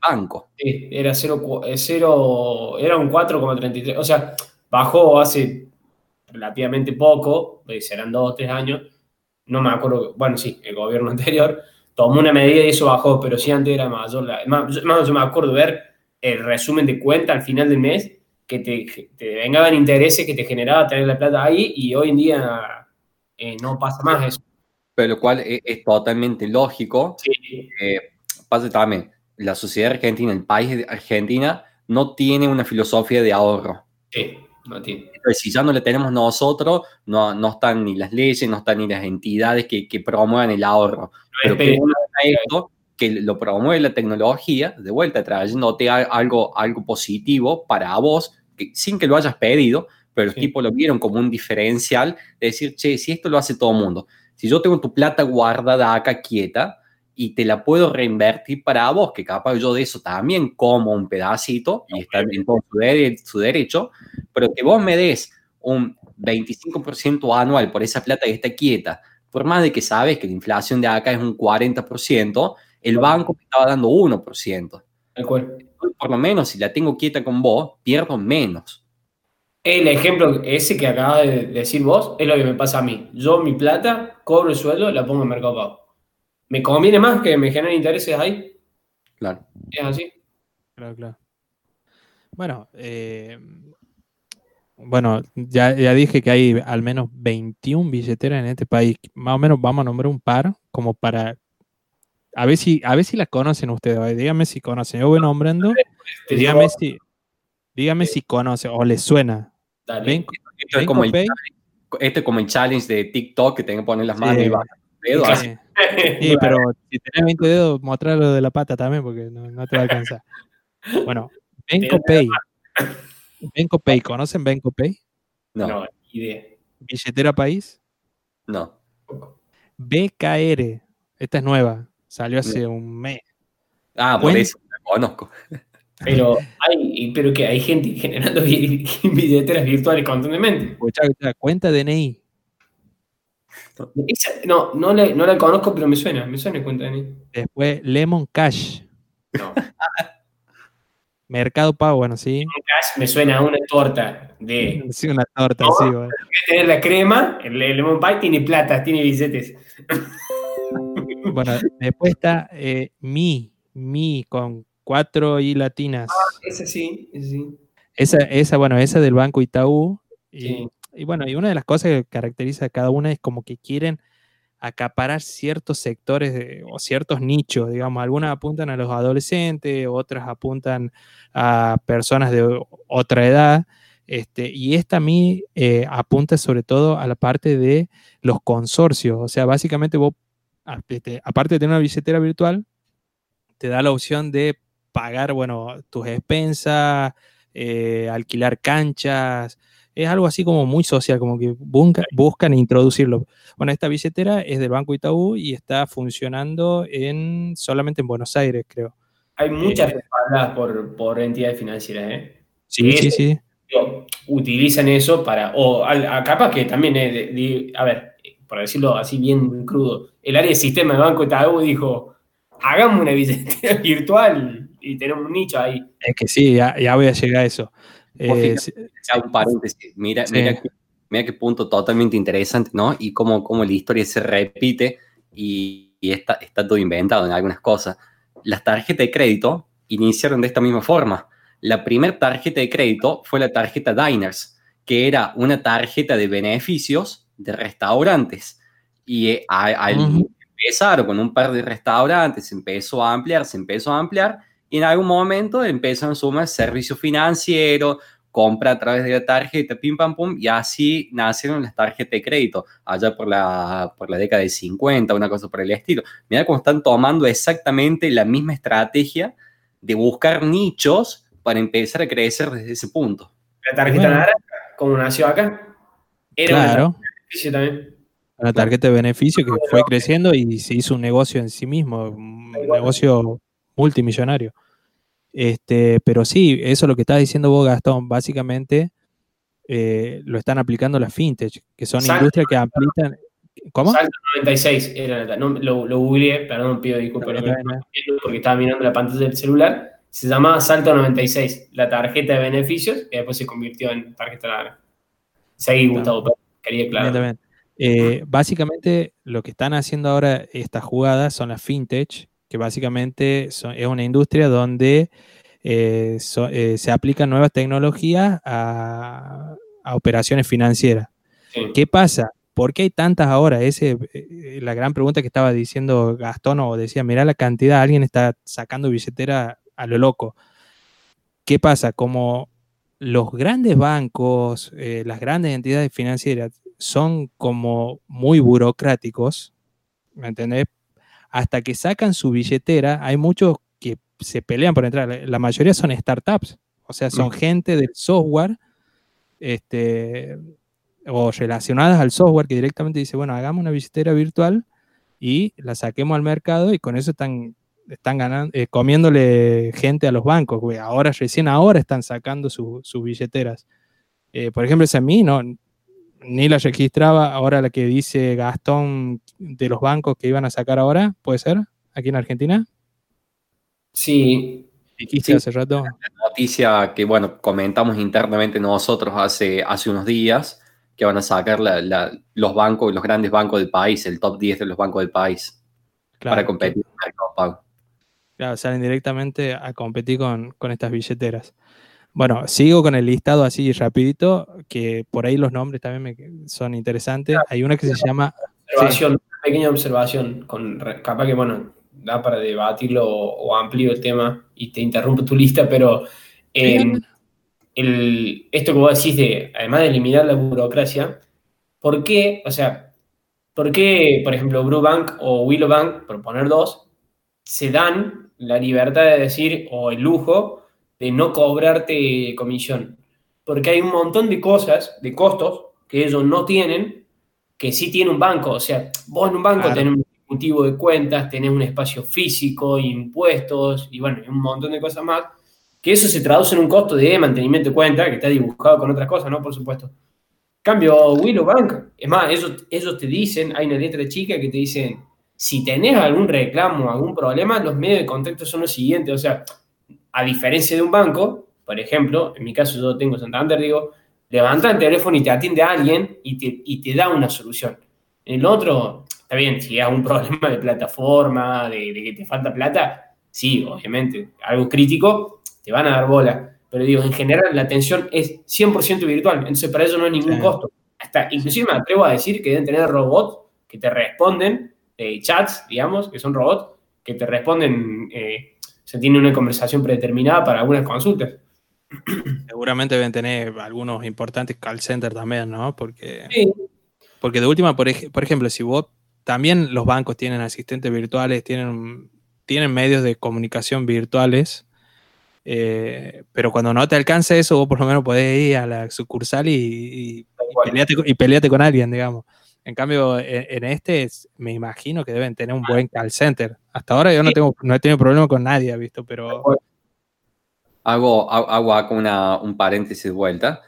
banco. Era 0, era un 4,33%. O sea, bajó hace relativamente poco, serán 2 o 3 años, no me acuerdo, bueno, sí, el gobierno anterior tomó una medida y eso bajó, pero sí antes era mayor. Yo me acuerdo ver el resumen de cuenta al final del mes, que te vengaban intereses que te generaba tener la plata ahí, y hoy en día no pasa más eso. Pero lo cual es totalmente lógico. Sí. Pasa también, la sociedad argentina, el país de Argentina, no tiene una filosofía de ahorro. Sí. No tiene. Pero si ya no la tenemos nosotros, no están ni las leyes, no están ni las entidades que promuevan el ahorro. Pero que esto, que lo promueve la tecnología, de vuelta trayéndote algo positivo para vos, que, sin que lo hayas pedido, pero sí, los tipos lo vieron como un diferencial de decir, che, si esto lo hace todo el mundo, si yo tengo tu plata guardada acá quieta y te la puedo reinvertir para vos, que capaz yo de eso también como un pedacito, y está en todo su derecho, pero que vos me des un 25% anual por esa plata que está quieta, por más de que sabes que la inflación de acá es un 40%, el banco me estaba dando 1%. De acuerdo. Por lo menos, si la tengo quieta con vos, pierdo menos. El ejemplo ese que acabas de decir vos es lo que me pasa a mí. Yo mi plata, cobro el sueldo, la pongo en Mercado Pago. ¿Me conviene más que me generen intereses ahí? Claro. ¿Es así? Claro. Bueno, ya dije que hay al menos 21 billeteras en este país. Más o menos vamos a nombrar un par como para... A ver si la conocen ustedes. Díganme si conocen. Yo voy nombrando. Díganme si conocen o les suena. Esto es como el challenge de TikTok, que tengo que poner las manos y bajar el dedo. Sí, sí, pero si tenés 20 dedos, mostrarlo de la pata también, porque no te va a alcanzar. Bueno, VencoPay. VencoPay, ¿conocen VencoPay? No, idea. ¿Billetera País? No. BKR. Esta es nueva. Salió hace un mes. Ah, por eso la conozco. Pero que hay gente generando billeteras virtuales constantemente. Cuenta DNI. Esa, no la conozco, pero me suena Cuenta DNI. Después, Lemon Cash. No. Mercado Pago, bueno, sí. Lemon Cash me suena a una torta. Sí, una torta, ¿no? Sí. Bueno. Tener la crema, el Lemon Pie tiene plata, tiene billetes. Bueno, después está Mii con 4 i latinas. Ah, esa sí. Esa del Banco Itaú. Sí. Y una de las cosas que caracteriza a cada una es como que quieren acaparar ciertos sectores o ciertos nichos, digamos. Algunas apuntan a los adolescentes, otras apuntan a personas de otra edad. Y esta a mí apunta sobre todo a la parte de los consorcios. O sea, básicamente vos, aparte de tener una billetera virtual, te da la opción de pagar, tus expensas, alquilar canchas. Es algo así como muy social, como que buscan introducirlo. Bueno, esta billetera es del Banco Itaú y está funcionando solamente en Buenos Aires, creo. Hay muchas respaldadas por entidades financieras, ¿eh? Sí, sí. Utilizan eso para... O capaz que también es... a ver... para decirlo así bien crudo, el área de sistema del Banco Itaú dijo, hagamos una billetera virtual y tenemos un nicho ahí. Es que sí, ya voy a llegar a eso. Un paréntesis, mira qué punto totalmente interesante, ¿no? Y cómo la historia se repite y está todo inventado en algunas cosas. Las tarjetas de crédito iniciaron de esta misma forma. La primera tarjeta de crédito fue la tarjeta Diners, que era una tarjeta de beneficios de restaurantes, y empezaron con un par de restaurantes, se empezó a ampliar, y en algún momento empezaron a sumar servicios financieros, compra a través de la tarjeta, pim pam pum, y así nacieron las tarjetas de crédito, allá por la década de 50, una cosa por el estilo. Mirá cómo están tomando exactamente la misma estrategia de buscar nichos para empezar a crecer desde ese punto. La tarjeta naranja, como nació acá, era una tarjeta de beneficio también. Una tarjeta de beneficio que fue creciendo y se hizo un negocio en sí mismo, un negocio multimillonario. Pero sí, eso es lo que estás diciendo vos, Gastón, básicamente lo están aplicando las fintech, que son industrias que aplican... ¿Cómo? Salto 96 era, no, lo googleé, perdón, pido disculpas, porque estaba mirando la pantalla del celular. Se llamaba Salto 96, la tarjeta de beneficios, que después se convirtió en tarjeta larga. Seguí, Gustavo, pero quería aclarar. Básicamente, lo que están haciendo ahora estas jugadas son las fintech, que básicamente es una industria donde se aplican nuevas tecnologías a operaciones financieras. Sí. ¿Qué pasa? ¿Por qué hay tantas ahora? La gran pregunta que estaba diciendo Gastón, o decía, mirá la cantidad, alguien está sacando billetera a lo loco. ¿Qué pasa? Como los grandes bancos, las grandes entidades financieras son como muy burocráticos, ¿me entendés? Hasta que sacan su billetera, hay muchos que se pelean por entrar. La mayoría son startups, o sea, son gente del software, o relacionadas al software, que directamente dice, bueno, hagamos una billetera virtual y la saquemos al mercado, y con eso están ganando, comiéndole gente a los bancos. Wey, recién ahora están sacando sus billeteras. Por ejemplo, esa Mii ni la registraba. Ahora la que dice Gastón de los bancos que iban a sacar ahora, ¿puede ser? Aquí en Argentina. Sí. Sí, hace rato. La noticia que, bueno, comentamos internamente nosotros hace unos días, que van a sacar los bancos, los grandes bancos del país, el top 10 de los bancos del país, para competir con Mercado Pago. Claro, salen directamente a competir con estas billeteras. Bueno, sigo con el listado así rapidito, que por ahí los nombres también son interesantes. Claro, hay una que se llama... Observación, sí. Una pequeña observación, capaz que, bueno, da para debatirlo o amplio el tema, y te interrumpo tu lista, pero... esto que vos decís, además de eliminar la burocracia, ¿por qué, por ejemplo, Brubank o Wilobank, por poner dos, se dan la libertad de decir, o el lujo, de no cobrarte comisión? Porque hay un montón de cosas, de costos, que ellos no tienen, que sí tiene un banco. O sea, vos en un banco tenés un ejecutivo de cuentas, tenés un espacio físico, impuestos, y bueno, un montón de cosas más, que eso se traduce en un costo de mantenimiento de cuenta, que está dibujado con otras cosas, ¿no? Por supuesto. Cambio, Wilobank, es más, ellos te dicen, hay una letra chica que te dicen, si tenés algún reclamo, algún problema, los medios de contacto son los siguientes. O sea, a diferencia de un banco, por ejemplo, en mi caso yo tengo Santander, digo, levanta el teléfono y te atiende a alguien y te da una solución. En el otro, está bien, si es un problema de plataforma, de que te falta plata, sí, obviamente, algo crítico, te van a dar bola, pero digo, en general la atención es 100% virtual, entonces para ellos no hay ningún costo. Hasta, inclusive me atrevo a decir que deben tener robots que te responden, chats, digamos, que son robots, que te responden, se tiene una conversación predeterminada para algunas consultas. Seguramente deben tener algunos importantes call centers también, ¿no? Porque de última, por ejemplo, si vos, también los bancos tienen asistentes virtuales, tienen medios de comunicación virtuales, pero cuando no te alcanza eso, vos por lo menos podés ir a la sucursal y peleate con alguien, digamos. En cambio, en me imagino que deben tener un buen call center. Hasta ahora yo no he tenido problema con nadie, ¿visto? Pero... Hago como un paréntesis de vuelta.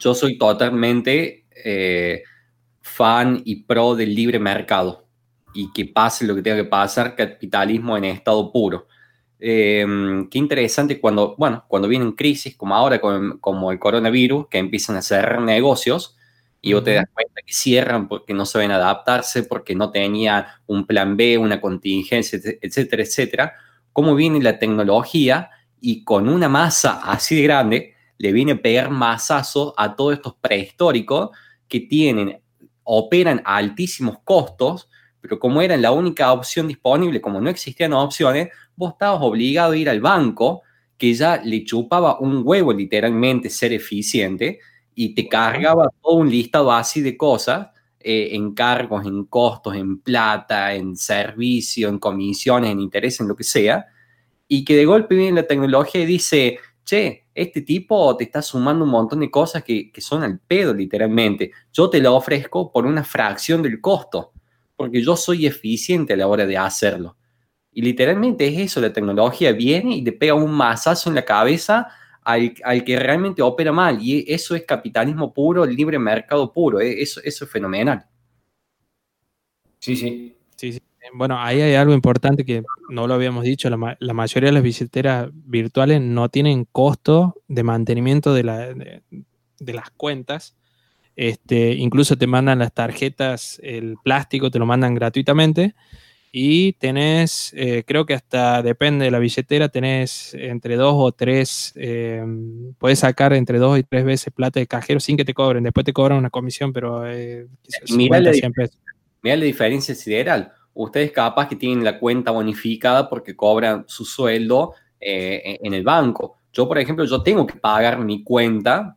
Yo soy totalmente fan y pro del libre mercado. Y que pase lo que tenga que pasar, capitalismo en estado puro. Qué interesante cuando vienen crisis como ahora, como el coronavirus, que empiezan a cerrar negocios y vos te das cuenta que cierran porque no saben adaptarse, porque no tenían un plan B, una contingencia, etcétera, etcétera. Cómo viene la tecnología y con una masa así de grande le viene a pegar masazo a todos estos prehistóricos que operan a altísimos costos, pero como eran la única opción disponible, como no existían opciones, vos estabas obligado a ir al banco, que ya le chupaba un huevo literalmente ser eficiente, y te cargaba todo un listado así de cosas, en cargos, en costos, en plata, en servicio, en comisiones, en interés, en lo que sea, y que de golpe viene la tecnología y dice, che, este tipo te está sumando un montón de cosas que son al pedo literalmente. Yo te lo ofrezco por una fracción del costo, porque yo soy eficiente a la hora de hacerlo. Y literalmente es eso, la tecnología viene y te pega un mazazo en la cabeza al que realmente opera mal. Y eso es capitalismo puro, libre mercado puro. Eso es fenomenal. Sí. Bueno, ahí hay algo importante que no lo habíamos dicho. La mayoría de las billeteras virtuales no tienen costo de mantenimiento de las cuentas. Incluso te mandan las tarjetas, el plástico te lo mandan gratuitamente. Y tenés, creo que hasta depende de la billetera, tenés entre 2 o 3, podés sacar entre 2 y 3 veces plata de cajero sin que te cobren. Después te cobran una comisión, pero 50, 100 pesos. Mirá la diferencia sideral. Ustedes capaz que tienen la cuenta bonificada porque cobran su sueldo en el banco. Yo, por ejemplo, yo tengo que pagar mi cuenta,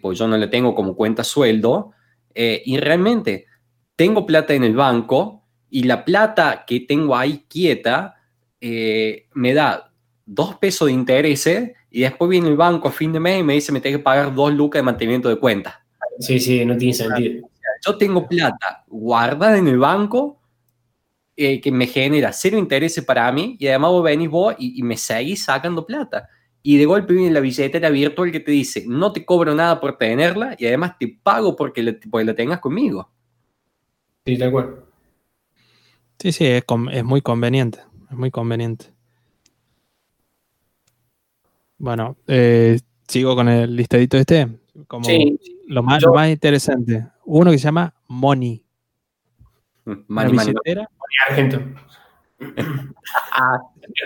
pues yo no la tengo como cuenta sueldo, y realmente tengo plata en el banco y la plata que tengo ahí quieta me da 2 pesos de interés y después viene el banco a fin de mes y me dice me tengo que pagar 2 lucas de mantenimiento de cuenta. Sí, no tiene sentido. Yo tengo plata guardada en el banco que me genera cero interés para mí y además vos venís vos y me seguís sacando plata. Y de golpe viene la billetera virtual que te dice no te cobro nada por tenerla y además te pago porque la tengas conmigo. Sí, de acuerdo. Sí, es muy conveniente. Es muy conveniente. Bueno, sigo con el listadito este. Como sí, lo más interesante. Uno que se llama Moni. Moni. Moni Argento.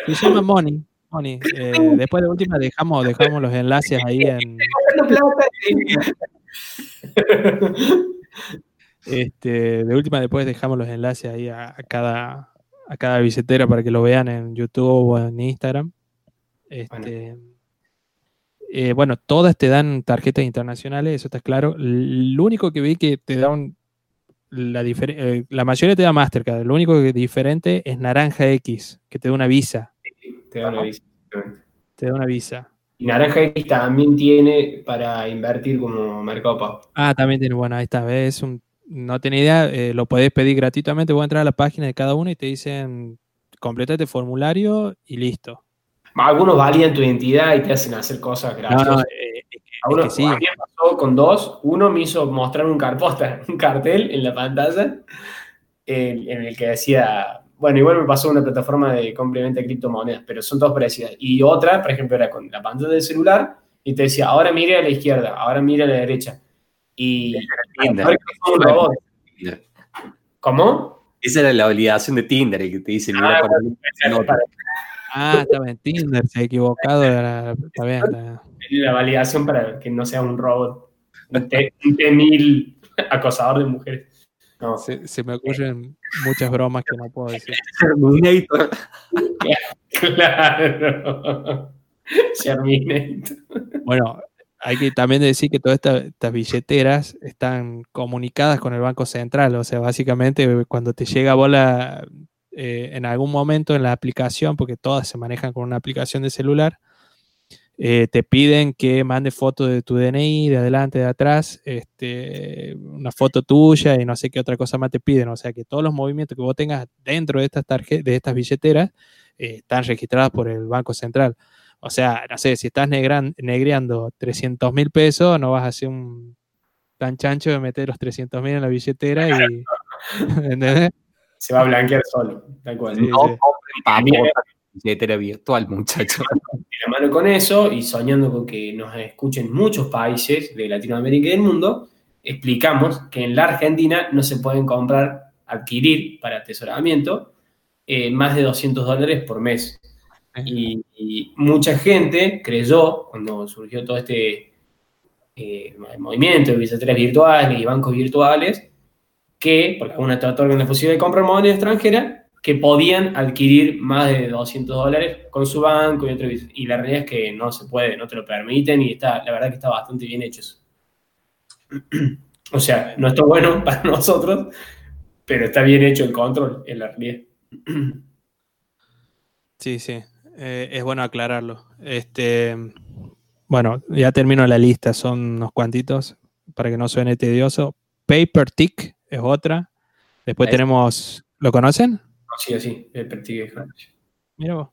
Se llama Moni. Después de última dejamos los enlaces ahí en... de última después dejamos los enlaces ahí a cada billetera para que lo vean en YouTube o en Instagram. Bueno, todas te dan tarjetas internacionales, eso está claro. Lo único que vi que te da la mayoría te da Mastercard, lo único que es diferente es Naranja X, que te da una Visa. Sí, te da una Visa. Te da una Visa. Y Naranja X también tiene para invertir como Mercado Pago. Ah, también tiene, bueno, ahí está, ves, no tenía idea, lo podés pedir gratuitamente, voy a entrar a la página de cada uno y te dicen, completa este formulario y listo. Algunos validan tu identidad y te hacen hacer cosas graciosas. Es que sí. A mí me pasó con 2. Uno me hizo mostrar un cartel en la pantalla en el que decía... Bueno, igual me pasó una plataforma de compra y venta de criptomonedas, pero son todas parecidas. Y otra, por ejemplo, era con la pantalla del celular y te decía, ahora mire a la izquierda, ahora mire a la derecha. Y ahora que un robot. ¿Cómo? Esa era la obligación de Tinder, que te dice, mira para... está bien, Tinder se ha equivocado. Está bien. La validación para que no sea un robot, un T-1000 acosador de mujeres. No. Se me ocurren muchas bromas que no puedo decir. Terminator. Claro. Terminator. Bueno, hay que también decir que todas estas billeteras están comunicadas con el Banco Central. O sea, básicamente cuando te llega bola... en algún momento en la aplicación, porque todas se manejan con una aplicación de celular, te piden que mandes fotos de tu DNI, de adelante, de atrás, una foto tuya y no sé qué otra cosa más te piden. O sea que todos los movimientos que vos tengas dentro de estas billeteras están registradas por el Banco Central. O sea, no sé, si estás negreando 300.000 pesos, no vas a hacer un tan chancho de meter los 300.000 en la billetera y... ¿entendés? Se va a blanquear solo, tal cual. Sí, no compren billetera virtual, muchachos. De la mano con eso y soñando con que nos escuchen muchos países de Latinoamérica y del mundo, explicamos que en la Argentina no se pueden adquirir para atesoramiento más de $200 por mes. Y mucha gente creyó, cuando surgió todo este movimiento de billeteras virtuales y bancos virtuales, que, porque algunas te otorgan la posibilidad de comprar moneda extranjera, que podían adquirir más de $200 con su banco y otro. Y la realidad es que no se puede, no te lo permiten y la verdad que está bastante bien hecho eso. O sea, no está bueno para nosotros, pero está bien hecho el control en la realidad. Sí, es bueno aclararlo. Bueno, ya termino la lista, son unos cuantitos para que no suene tedioso. PayperTIC es otra. Después tenemos... ¿Lo conocen? Sí, sí, PayperTIC. Mira vos.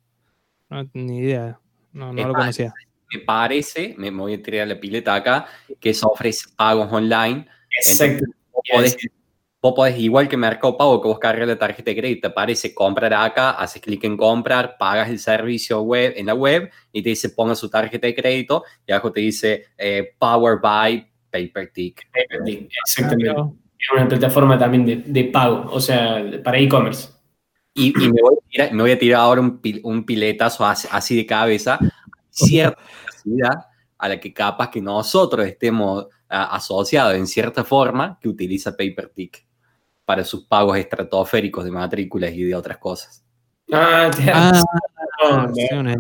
No, ni idea. No lo conocía. Me parece, me voy a tirar la pileta acá, que eso ofrece pagos online. Exacto. Vos podés, igual que Mercado Pago, que vos cargas la tarjeta de crédito, te aparece comprar acá, haces clic en comprar, pagas el servicio web en la web y te dice ponga su tarjeta de crédito y abajo te dice Power by PayperTIC. PayperTIC, exactamente. Es una plataforma también de pago, o sea, para e-commerce. Y me voy a tirar ahora un piletazo así de cabeza. Cierta capacidad a la que capaz que nosotros estemos asociados en cierta forma que utiliza PayperTIC para sus pagos estratosféricos de matrículas y de otras cosas. Sí, una entidad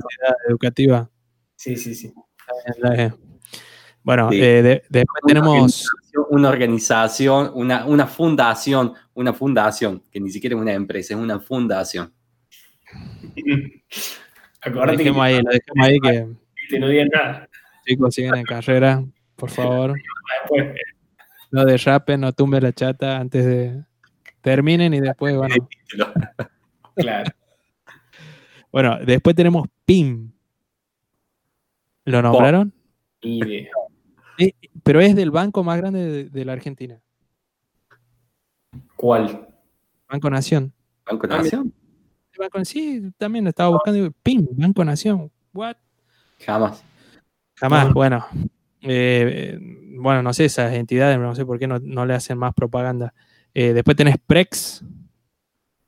educativa. Sí. Bueno, sí. Después tenemos... Una organización, una fundación, que ni siquiera es una empresa, es una fundación. Acuérdate que lo dejemos ahí que no digan nada. Chicos, sigan en carrera, por favor. No derrapen, no tumben la chata antes de... Terminen y después van. Bueno. Claro. Bueno, después tenemos PIM. ¿Lo nombraron? Idea. Pero es del banco más grande de la Argentina. ¿Cuál? Banco Nación. ¿Banco Nación? Sí, también lo estaba buscando. PIM, Banco Nación. ¿What? Jamás. Bueno. Bueno, no sé, esas entidades, no sé por qué no le hacen más propaganda. Después tenés Prex,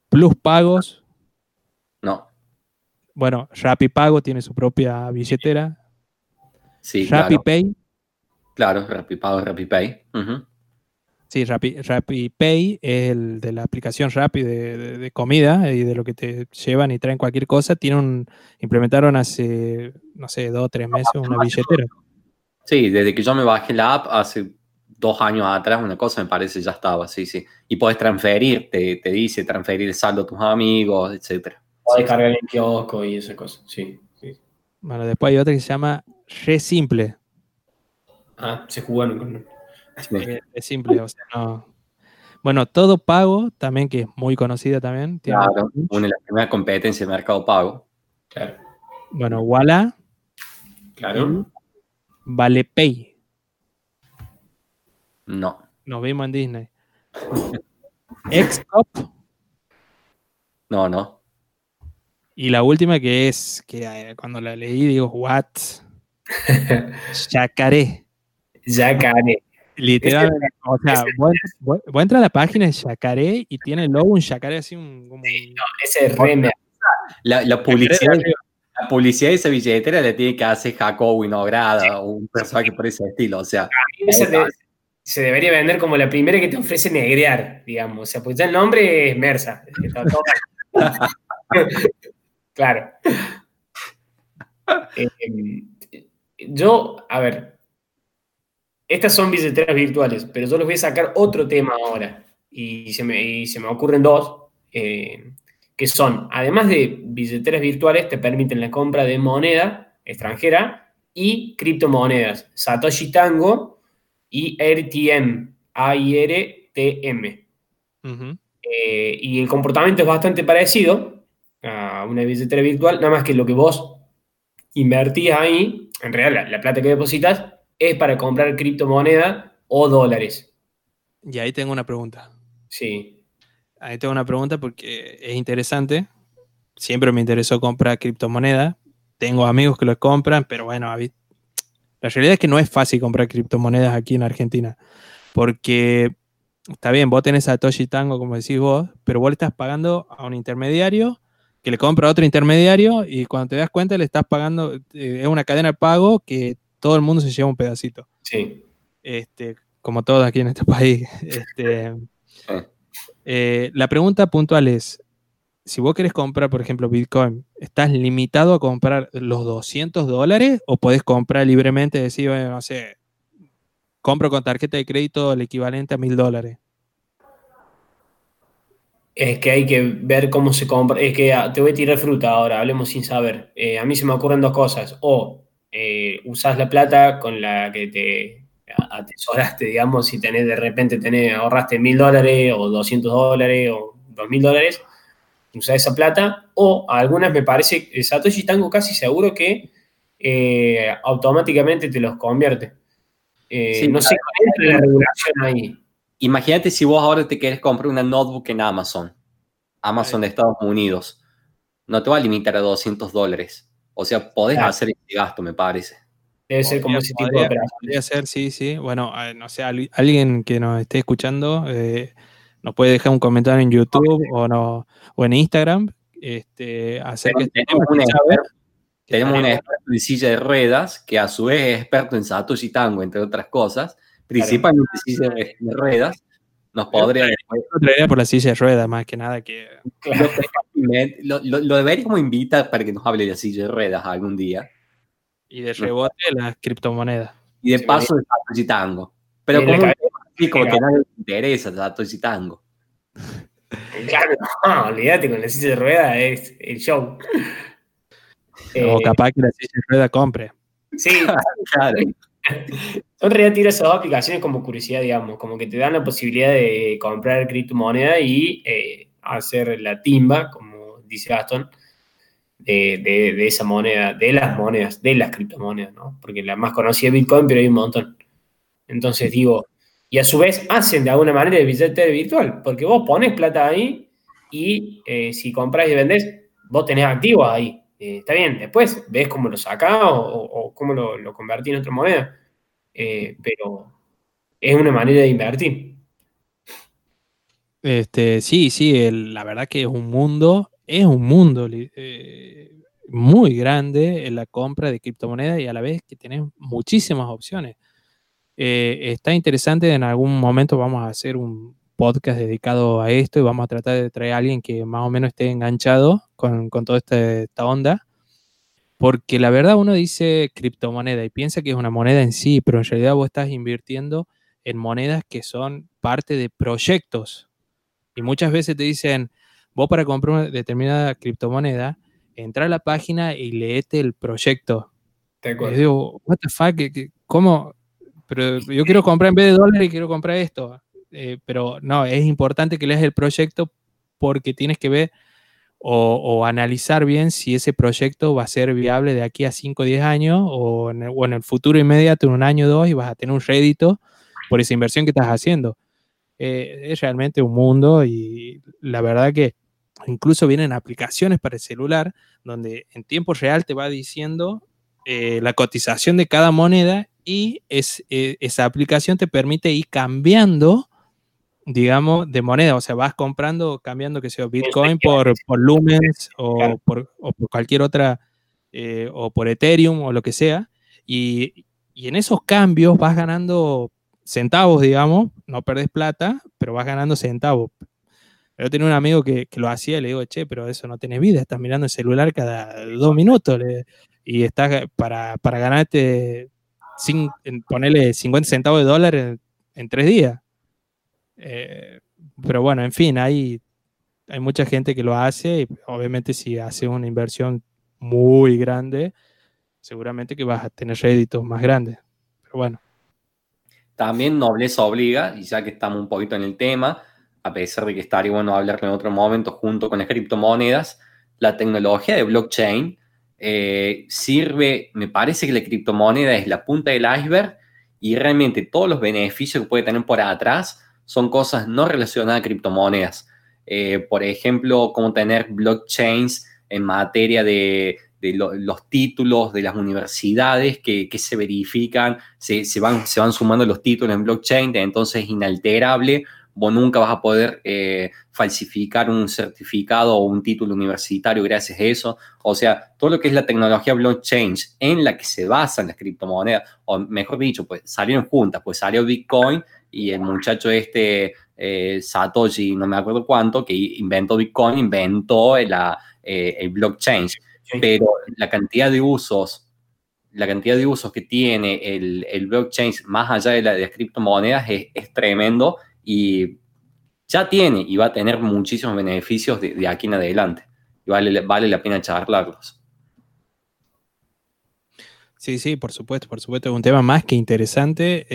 Plus Pagos. No. Bueno, Rappi Pago tiene su propia billetera. Sí, Rappi Pay. Claro, Rapipago, Rappi Pay. Uh-huh. Sí, Rappi Pay es el de la aplicación Rappi de comida y de lo que te llevan y traen cualquier cosa. Implementaron hace, no sé, 2 o 3 meses una billetera. Sí, desde que yo me bajé la app hace 2 años atrás, una cosa me parece ya estaba, sí. Y podés transferir, te dice transferir el saldo a tus amigos, etcétera. Podés cargar el kiosco y esas cosas, sí. Bueno, después hay otra que se llama Re Simple. Se jugaron con... Es simple, o sea, no. Bueno, Todo Pago también, que es muy conocida también. Claro, una de las primeras competencias de Mercado Pago. Claro. Bueno, Ualá. Claro. ValePay. No. Nos vimos en Disney. Xcop. No. Y la última que es, que cuando la leí digo, what? Jacaré. Jacaré. Literalmente. O sea, vos entras a la página de Jacaré y tiene el logo un jacaré así. Ese es reme. La publicidad de esa billetera le tiene que hacer Jacobo Inograda o un personaje por ese estilo. O sea, se debería vender como la primera que te ofrece negrear, digamos. O sea, pues ya el nombre es Mersa. Claro. Estas son billeteras virtuales, pero yo les voy a sacar otro tema ahora. Y se me ocurren 2, que son, además de billeteras virtuales, te permiten la compra de moneda extranjera y criptomonedas. Satoshi Tango y AirTM. AirTM. Uh-huh. Y el comportamiento es bastante parecido a una billetera virtual, nada más que lo que vos invertís ahí, en realidad la plata que depositas, es para comprar criptomoneda o dólares. Y ahí tengo una pregunta. Sí. Ahí tengo una pregunta porque es interesante. Siempre me interesó comprar criptomoneda. Tengo amigos que lo compran, pero bueno, la realidad es que no es fácil comprar criptomonedas aquí en Argentina. Porque, está bien, vos tenés Satoshi Tango, como decís vos, pero vos le estás pagando a un intermediario que le compra a otro intermediario y cuando te das cuenta le estás pagando, es una cadena de pago que todo el mundo se lleva un pedacito. Sí. Como todo aquí en este país. La pregunta puntual es, si vos querés comprar, por ejemplo, Bitcoin, ¿estás limitado a comprar los $200 o podés comprar libremente y decir, bueno, no sé, compro con tarjeta de crédito el equivalente a $1,000? Es que hay que ver cómo se compra. Es que te voy a tirar fruta ahora, hablemos sin saber. A mí se me ocurren 2 cosas. O usás la plata con la que te atesoraste, digamos, si tenés de repente ahorraste $1,000 o $200 o $2,000, usás esa plata, o algunas me parece, Satoshi Tango casi seguro que automáticamente te los convierte. Sí, no sé cuál es la regulación ahí. Imagínate si vos ahora te querés comprar una notebook en Amazon de Estados Unidos. No te va a limitar a $200. O sea, podés hacer ese gasto, me parece. Debe ser como ese tipo de operación. Podría ser, sí. Bueno, no sé, alguien que nos esté escuchando nos puede dejar un comentario en YouTube o en Instagram. Tenemos un experto en silla de ruedas que a su vez es experto en Satoshi Tango, entre otras cosas. Principalmente silla de ruedas. Nos podría... por la silla de ruedas, más que nada que... Claro. Lo deberíamos invitar para que nos hable de la silla de ruedas algún día. Y de rebote las criptomonedas. Y de paso de Satoshi Tango. Pero como que nadie le interesa Satoshi Tango. Claro, no, olvídate, con la silla de ruedas es el show. O capaz que la silla de ruedas compre. Sí, claro. Son realidad tiras esas dos aplicaciones como curiosidad, digamos, como que te dan la posibilidad de comprar criptomoneda y hacer la timba, como dice Gastón, de esa moneda, de las criptomonedas, ¿no? Porque la más conocida es Bitcoin, pero hay un montón. Entonces digo, y a su vez hacen de alguna manera el billete virtual, porque vos pones plata ahí y si compras y vendés, vos tenés activos ahí. Está bien, después ves cómo lo sacás o cómo lo convertís en otra moneda, pero es una manera de invertir. La verdad que es un mundo muy grande en la compra de criptomonedas, y a la vez que tenés muchísimas opciones. Está interesante, en algún momento vamos a hacer un podcast dedicado a esto y vamos a tratar de traer a alguien que más o menos esté enganchado con toda esta onda, porque la verdad uno dice criptomoneda y piensa que es una moneda en sí, pero en realidad vos estás invirtiendo en monedas que son parte de proyectos, y muchas veces te dicen, vos para comprar una determinada criptomoneda, entra a la página y léete el proyecto. Y digo, what the fuck, ¿cómo? Pero yo quiero comprar en vez de dólares, quiero comprar esto. Pero no, es importante que leas el proyecto, porque tienes que ver o analizar bien si ese proyecto va a ser viable de aquí a 5 o 10 años o en el futuro inmediato, en un año o dos, y vas a tener un rédito por esa inversión que estás haciendo. Es realmente un mundo, y la verdad que incluso vienen aplicaciones para el celular donde en tiempo real te va diciendo la cotización de cada moneda, y esa aplicación te permite ir cambiando, digamos, de moneda. O sea, vas comprando, cambiando, que sea Bitcoin por Lumens o por cualquier otra, o por Ethereum o lo que sea, y en esos cambios vas ganando centavos, digamos, no perdés plata, pero vas ganando centavos. Yo tenía un amigo que lo hacía, y le digo, che, pero eso no tenés vida, estás mirando el celular cada 2 minutos, y estás para ganarte, sin ponerle 50 centavos de dólar en 3 días. Pero bueno, en fin, hay mucha gente que lo hace, y obviamente si haces una inversión muy grande, seguramente que vas a tener réditos más grandes. Pero bueno. También nobleza obliga, y ya que estamos un poquito en el tema, a pesar de que estaría bueno hablarlo en otro momento junto con las criptomonedas, la tecnología de blockchain sirve, me parece que la criptomoneda es la punta del iceberg, y realmente todos los beneficios que puede tener por atrás son cosas no relacionadas a criptomonedas. Por ejemplo, cómo tener blockchains en materia de los títulos de las universidades que se verifican, se van sumando los títulos en blockchain, entonces es inalterable. Vos nunca vas a poder falsificar un certificado o un título universitario gracias a eso. O sea, todo lo que es la tecnología blockchain en la que se basan las criptomonedas, o mejor dicho, pues salieron juntas, pues salió Bitcoin y el muchacho Satoshi, no me acuerdo cuánto, que inventó Bitcoin, inventó el blockchain. Pero la cantidad de usos que tiene el blockchain más allá de las criptomonedas es tremendo. Y ya tiene y va a tener muchísimos beneficios de aquí en adelante. Y vale la pena charlarlos. Sí, por supuesto, es un tema más que interesante.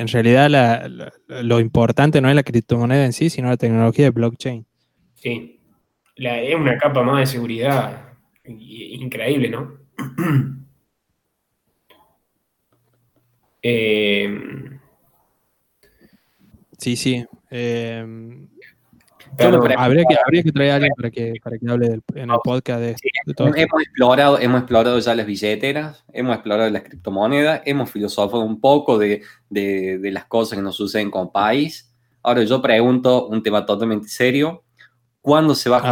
En realidad lo importante no es la criptomoneda en sí, sino la tecnología de blockchain. Sí, es una capa más de seguridad increíble, ¿no? Sí. Pero habría que traer a alguien para que hable en el podcast de todo. Hemos explorado ya las billeteras, hemos explorado las criptomonedas, hemos filosofado un poco de las cosas que nos suceden como país. Ahora yo pregunto un tema totalmente serio. ¿Cuándo se van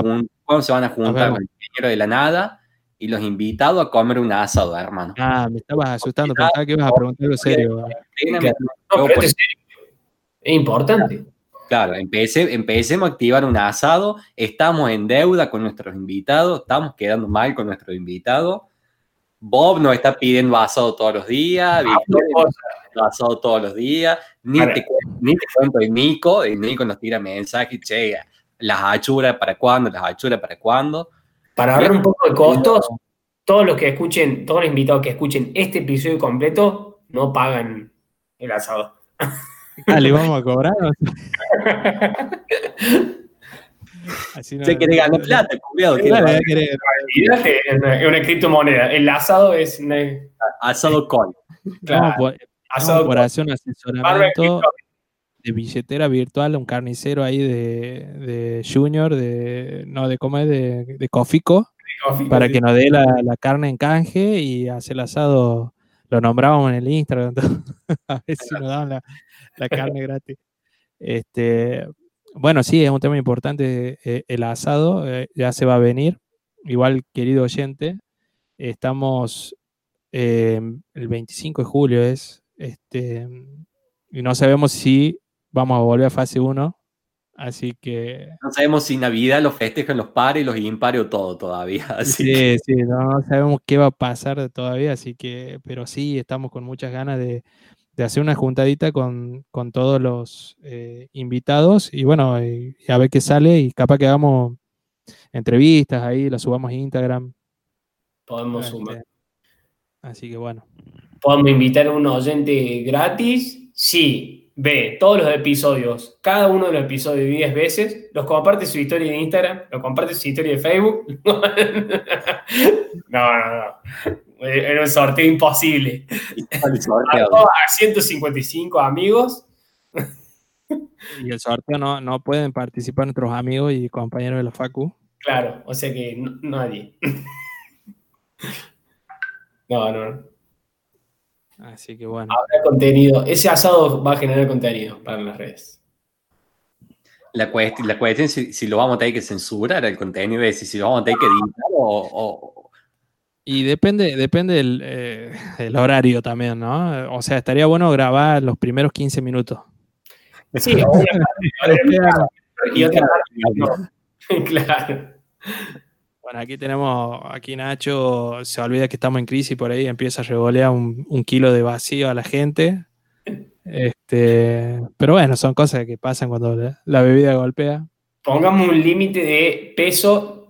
a juntar los ingenieros de la nada y los invitados a comer un asado, hermano? Ah, me estabas asustando, pensaba que ibas a preguntarlo serio. No, pero es serio. Es importante. Claro, empecemos a activar un asado, estamos en deuda con nuestros invitados, estamos quedando mal con nuestros invitados. Bob nos está pidiendo asado todos los días, Victoria nos está pidiendo asado todos los días, ni te cuento y Nico nos tira mensajes, che, las hachuras para cuándo. Para hablar un poco de costos, todos los invitados que escuchen este episodio completo no pagan el asado. ¿Le vamos a cobrar? Así no, se quiere ganar plata, cuidado. Es una criptomoneda. El asado es... asado call. Claro. Asado por hacer un asesoramiento de billetera virtual, un carnicero ahí de Junior, de Cofico, para que nos dé la carne en canje y hacer el asado... Lo nombrábamos en el Instagram, entonces, a ver si nos daban la carne gratis. Bueno, sí, es un tema importante el asado, ya se va a venir. Igual, querido oyente, estamos el 25 de julio y no sabemos si vamos a volver a fase 1, así que... No sabemos si Navidad los festejan los pares, los impares o todo todavía. No sabemos qué va a pasar todavía, así que... Pero sí, estamos con muchas ganas de hacer una juntadita con todos los invitados y bueno, y a ver qué sale y capaz que hagamos entrevistas ahí, las subamos a Instagram. Podemos sumar. Así que bueno. ¿Podemos invitar a un oyente gratis? Sí. Ve todos los episodios, cada uno de los episodios 10 veces, los comparte su historia de Instagram, los comparte su historia de Facebook. No. Era un sorteo imposible. A 155 amigos. Y el sorteo no pueden participar nuestros amigos y compañeros de la facu. Claro, o sea que nadie. No. Así que bueno. Habrá contenido. Ese asado va a generar contenido para las redes. La cuestión es si lo vamos a tener que censurar el contenido, es si lo vamos a tener que editar o... Y depende el horario también, ¿no? O sea, estaría bueno grabar los primeros 15 minutos. Sí, y otra parte. Claro. Bueno, aquí Nacho se olvida que estamos en crisis y por ahí empieza a revolear un kilo de vacío a la gente. Pero bueno, son cosas que pasan cuando la bebida golpea. Pongamos un límite de peso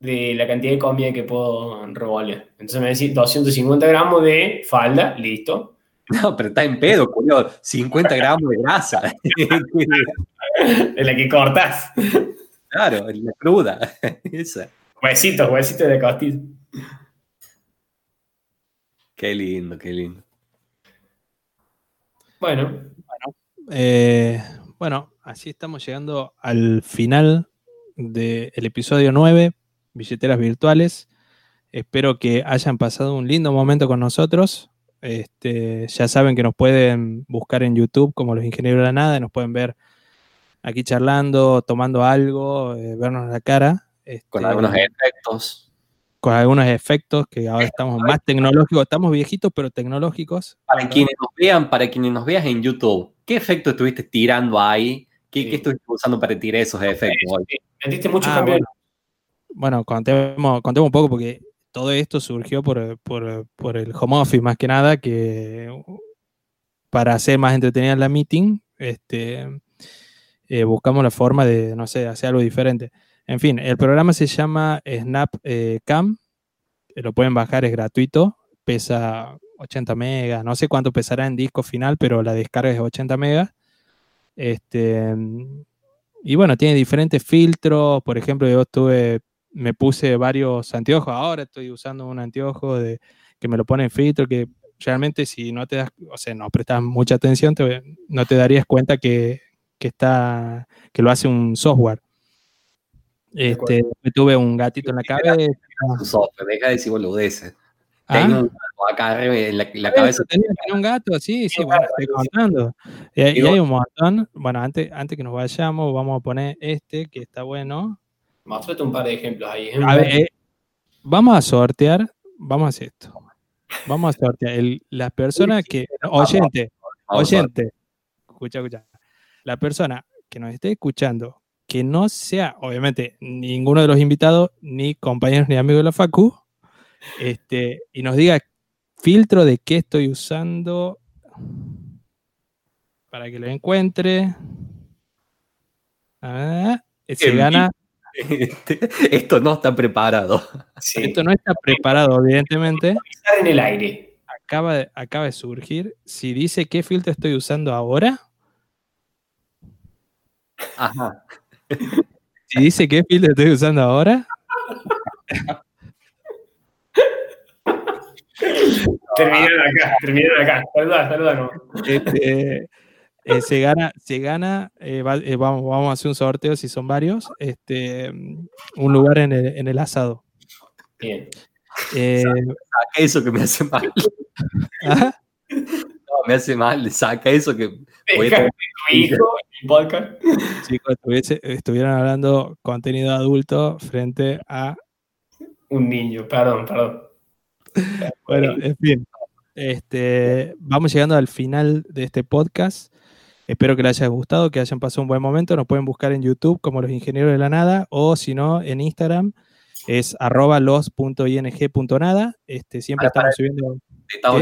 de la cantidad de comida que puedo revolear. Entonces me decís 250 gramos de falda, listo. No, pero está en pedo, culo. 50 gramos de grasa. De la que cortás. Claro, la cruda. Esa. Huesitos de costilla. Qué lindo. Bueno, así estamos llegando al final del episodio 9, Billeteras Virtuales. Espero que hayan pasado un lindo momento con nosotros. Ya saben que nos pueden buscar en YouTube como Los Ingenieros de la Nada. Nos pueden ver aquí charlando, tomando algo, vernos la cara. Con algunos efectos. Con algunos efectos que ahora estamos más tecnológicos. Estamos viejitos, pero tecnológicos. Para quienes nos vean en YouTube, ¿qué efectos estuviste tirando ahí? ¿Qué estuviste usando para tirar esos efectos? Metiste mucho cambio. Bueno, contemos un poco porque todo esto surgió por el home office, más que nada, que para hacer más entretenida la meeting, buscamos la forma de, no sé, hacer algo diferente. En fin, el programa se llama Snap Cam. Lo pueden bajar, es gratuito. Pesa 80 megas, no sé cuánto pesará en disco final, pero la descarga es de 80 megas. Y bueno, tiene diferentes filtros. Por ejemplo, yo me puse varios anteojos. Ahora estoy usando un anteojo que me lo pone en filtro, que realmente si no te das, o sea, no prestas mucha atención, no te darías cuenta que lo hace un software. Me tuve un gatito en la cabeza. Deja de decir boludeces. Tengo un gato acá en la cabeza. Tenía un gato, sí, bueno, estoy contando. Y hay un montón. Bueno, antes que nos vayamos, vamos a poner que está bueno. Muéstrate un par de ejemplos ahí. A ver, vamos a sortear. Vamos a hacer esto. Vamos a sortear. Las personas que... Oyente. Escucha. La persona que nos esté escuchando, que no sea, obviamente, ninguno de los invitados, ni compañeros, ni amigos de la facu, y nos diga filtro de qué estoy usando para que lo encuentre. Se gana. Esto no está preparado. Sí. Esto no está preparado, evidentemente. En el aire. Acaba de surgir. Si dice qué filtro estoy usando ahora. Ajá. Si dice qué filtro estoy usando ahora. Terminaron acá. Saluda. Se gana. Vamos a hacer un sorteo si son varios. Un lugar en el asado. Bien. Saca eso que me hace mal. ¿Ah? No, me hace mal. Saca eso que. Tu hijo en el podcast. Chicos, estuvieran hablando contenido adulto frente a un niño. Perdón. Bueno, en fin, vamos llegando al final de este podcast. Espero que les haya gustado, que hayan pasado un buen momento. Nos pueden buscar en YouTube como Los Ingenieros de la Nada, o si no, en Instagram es @los.ing.nada. Siempre estamos subiendo. Te está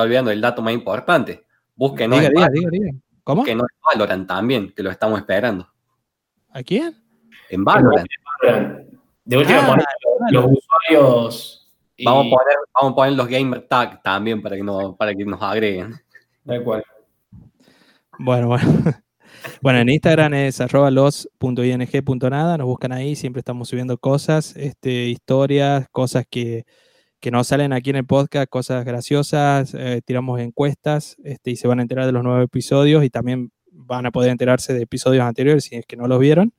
olvidando el dato más importante. Búsquenos en Valorant. ¿Cómo? Que no es Valorant también, que lo estamos esperando. ¿A quién? En Valorant. De última los usuarios. Vamos a poner los gamer tag también para que nos agreguen. De acuerdo. Bueno. Bueno, en Instagram es @los.ing.nada. Nos buscan ahí, siempre estamos subiendo cosas, historias, cosas que no salen aquí en el podcast, cosas graciosas, tiramos encuestas, y se van a enterar de los nuevos episodios, y también van a poder enterarse de episodios anteriores si es que no los vieron,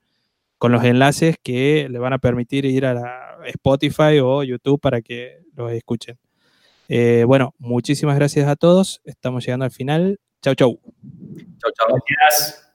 con los enlaces que le van a permitir ir a la Spotify o YouTube para que los escuchen. Bueno, muchísimas gracias a todos. Estamos llegando al final. Chau. Gracias.